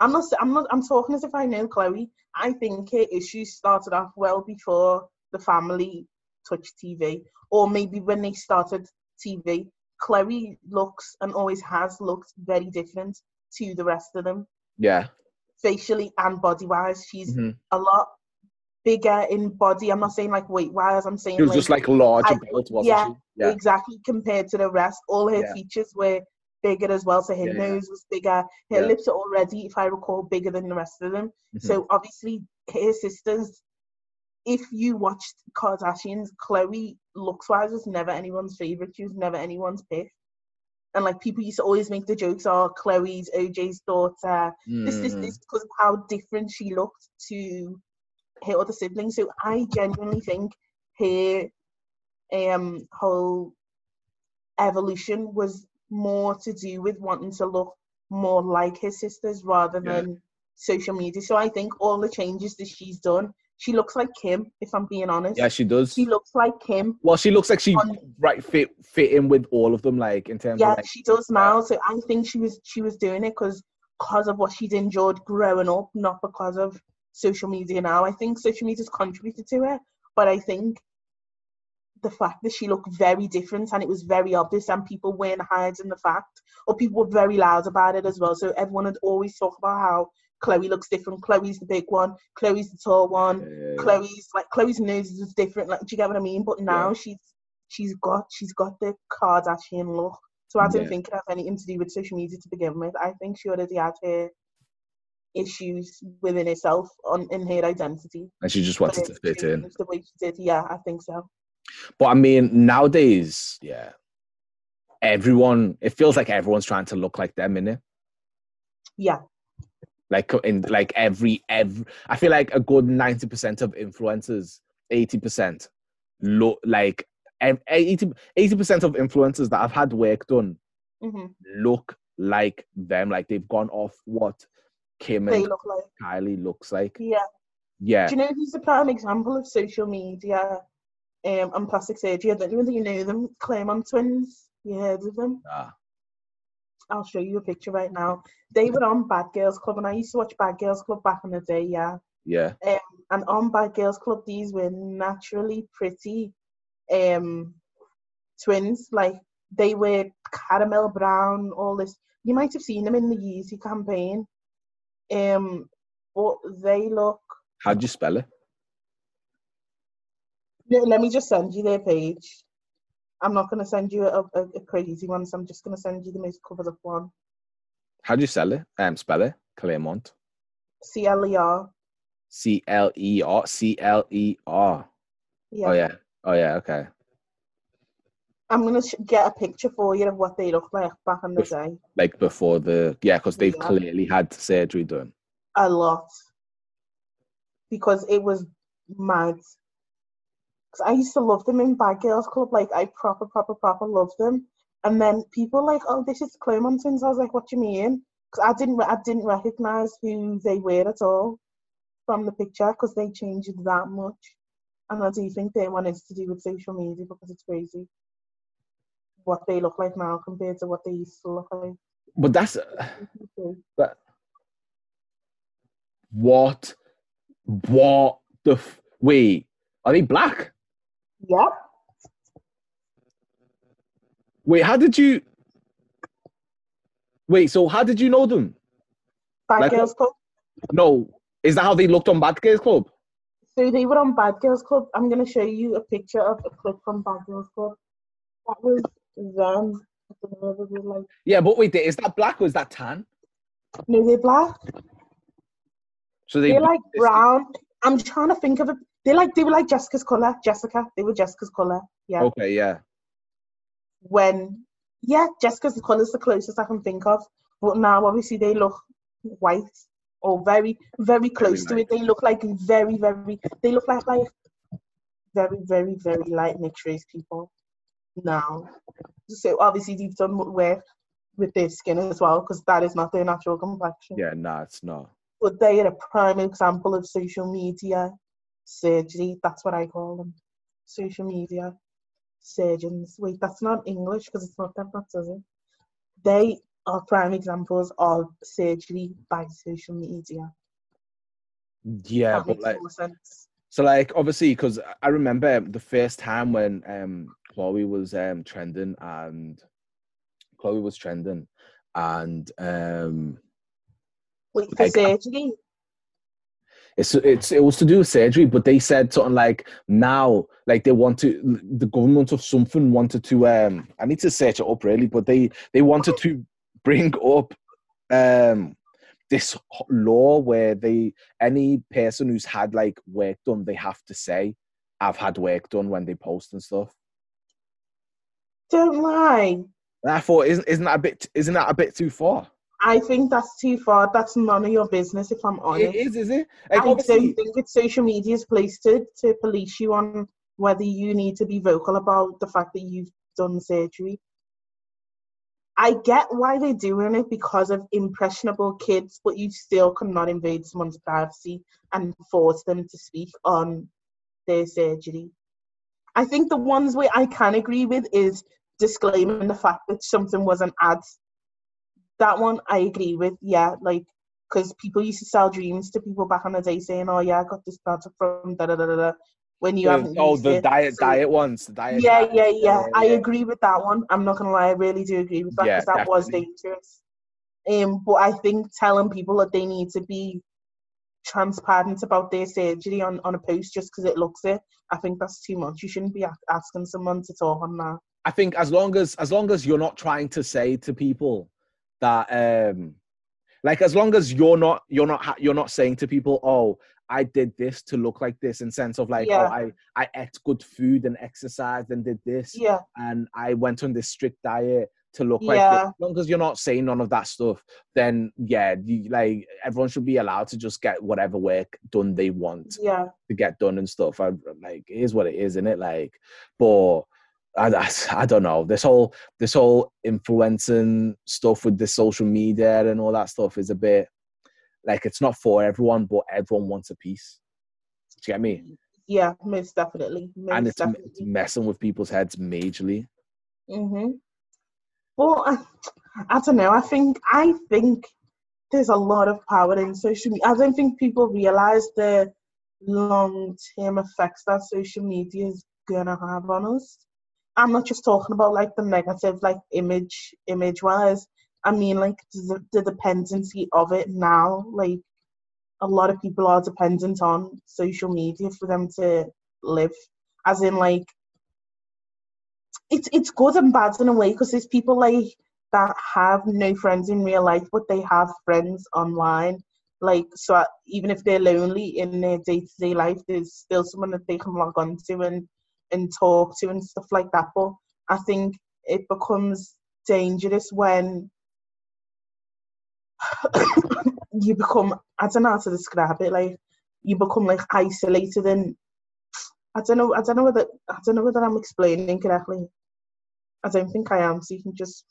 not. I'm talking as if I know Khloe. I think her issue started off well before the family touched TV, or maybe when they started TV. Khloe looks and always has looked very different to the rest of them. Yeah. Facially and body-wise, she's a lot bigger in body. I'm not saying like weight-wise. I'm saying it was like, just like larger built, wasn't she? Yeah, exactly. Compared to the rest, all her features were bigger as well. So her nose was bigger. Her lips are already, if I recall, bigger than the rest of them. Mm-hmm. So obviously her sisters, if you watched Kardashians, Khloe looks-wise was never anyone's favourite. She was never anyone's pick. And like people used to always make the jokes, oh, Khloe's OJ's daughter. Mm. This because of how different she looked to her other siblings. So I genuinely think her whole evolution was more to do with wanting to look more like her sisters rather than social media. So I think all the changes that she's done, she looks like Kim, if I'm being honest. Yeah, she does. She looks like Kim. Well, she looks like she fit in with all of them, like in terms of she does now. So I think she was doing it because of what she'd endured growing up, not because of social media now. I think social media's contributed to it, but I think the fact that she looked very different and it was very obvious and people weren't hiding the fact, or people were very loud about it as well. So everyone had always talked about how Khloe looks different. Khloe's the big one. Khloe's the tall one. Yeah. Khloe's nose is different. Like, do you get what I mean? But now she's got the Kardashian look. So I don't think it has anything to do with social media to begin with. I think she already had her issues within herself in her identity, and she just wanted to fit in the way she did. Yeah, I think so. But I mean, nowadays, everyone, it feels like everyone's trying to look like them, innit? Yeah. Like I feel like a good 90% of influencers, 80% look like 80% of influencers that have had work done look like them. Like they've gone off what Kim and Kylie looks like. Yeah. Yeah. Do you know who's a prime example of social media and plastic surgery? I don't know whether you know them. Clermont twins. You heard of them? Nah. I'll show you a picture right now. They were on Bad Girls Club, and I used to watch Bad Girls Club back in the day, Yeah. And on Bad Girls Club, these were naturally pretty twins. Like, they were caramel brown, all this. You might have seen them in the Yeezy campaign. But they look... How'd you spell it? Let me just send you their page. I'm not going to send you a crazy one, so I'm just going to send you the most covered up one. How do you spell it? Clermont. C-L-E-R. C-L-E-R. C-L-E-R. Yeah. Oh, yeah. Okay. I'm going to get a picture for you of what they look like back in the day. Like before the... Yeah, because they've clearly had surgery done. A lot. Because it was mad. I used to love them in Bad Girls Club. Like, I proper loved them. And then people like, oh, this is Clermont twins. I was like, what do you mean? Because I didn't recognise who they were at all from the picture because they changed that much. And I do think they wanted to do with social media because it's crazy what they look like now compared to what they used to look like. But that's... What the... Wait, are they black? Yeah. So how did you know them? Bad Girls Club? No. Is that how they looked on Bad Girls Club? So they were on Bad Girls Club. I'm going to show you a picture of a clip from Bad Girls Club. That was them. Yeah, but wait, is that black or is that tan? No, they're black. So they're like brown. I'm trying to think of a... They were like Jessica's colour. They were Jessica's colour. Yeah. Okay, yeah. Jessica's colour is the closest I can think of. But now, obviously, they look white or very, very close to it. They look like very, very, very, very light mixed race people now. So, obviously, they've done work with their skin as well because that is not their natural complexion. Yeah, no, it's not. But they are a prime example of social media surgery. That's what I call them, social media surgeons. Wait, that's not English because it's not that much, is it? They are prime examples of surgery by social media. Yeah, that but like, sense. So like obviously, because I remember the first time when Khloe was trending, and wait for surgery. It was to do with surgery, but they said something like now, like they want to, the government of something wanted to, I need to search it up really, but they wanted to bring up this law where any person who's had like work done, they have to say, I've had work done when they post and stuff. Don't lie. And I thought, isn't that a bit too far? I think that's too far. That's none of your business, if I'm honest. It is it? Like, I don't think it's social media's place to police you on whether you need to be vocal about the fact that you've done surgery. I get why they're doing it because of impressionable kids, but you still cannot invade someone's privacy and force them to speak on their surgery. I think the ones where I can agree with is disclaiming the fact that something was an ad. That one I agree with, yeah, like, because people used to sell dreams to people back in the day saying, oh, yeah, I got this product from da-da-da-da-da, when you haven't used it. The diet ones. Yeah. I agree with that one. I'm not going to lie, I really do agree with that because that was dangerous. But I think telling people that they need to be transparent about their surgery on a post just because it looks it, I think that's too much. You shouldn't be asking someone to talk on that. I think as long as you're not trying to say to people that like, as long as you're not saying to people, oh, I did this to look like this, in sense of like, oh, I ate good food and exercised and did this, and I went on this strict diet to look like this. As long as you're not saying none of that stuff, then like everyone should be allowed to just get whatever work done they want to get done and stuff. Like, it is what it is, isn't it? Like, but I don't know. This whole influencing stuff with the social media and all that stuff is a bit like, it's not for everyone, but everyone wants a piece. Do you get me? Yeah, most definitely. It's messing with people's heads majorly. Mhm. Well, I don't know. I think there's a lot of power in social media. I don't think people realise the long-term effects that social media is gonna have on us. I'm not just talking about like the negative, like image-wise. I mean, like the dependency of it now. Like, a lot of people are dependent on social media for them to live. As in, like, it's good and bad in a way, because there's people like that have no friends in real life, but they have friends online. Like, so even if they're lonely in their day-to-day life, there's still someone that they can log on to and talk to and stuff like that. But I think it becomes dangerous when you become, I don't know how to describe it, like, you become like isolated, and I don't know whether I'm explaining correctly. I don't think I am, so you can just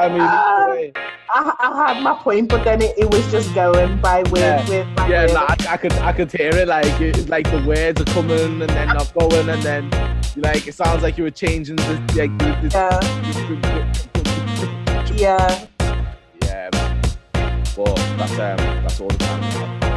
I mean, I had my point, but then it was just going by word. Word. No, I could hear it. Like, the words are coming and then not going, and then like it sounds like you were changing this. Like, this. But that's all the time.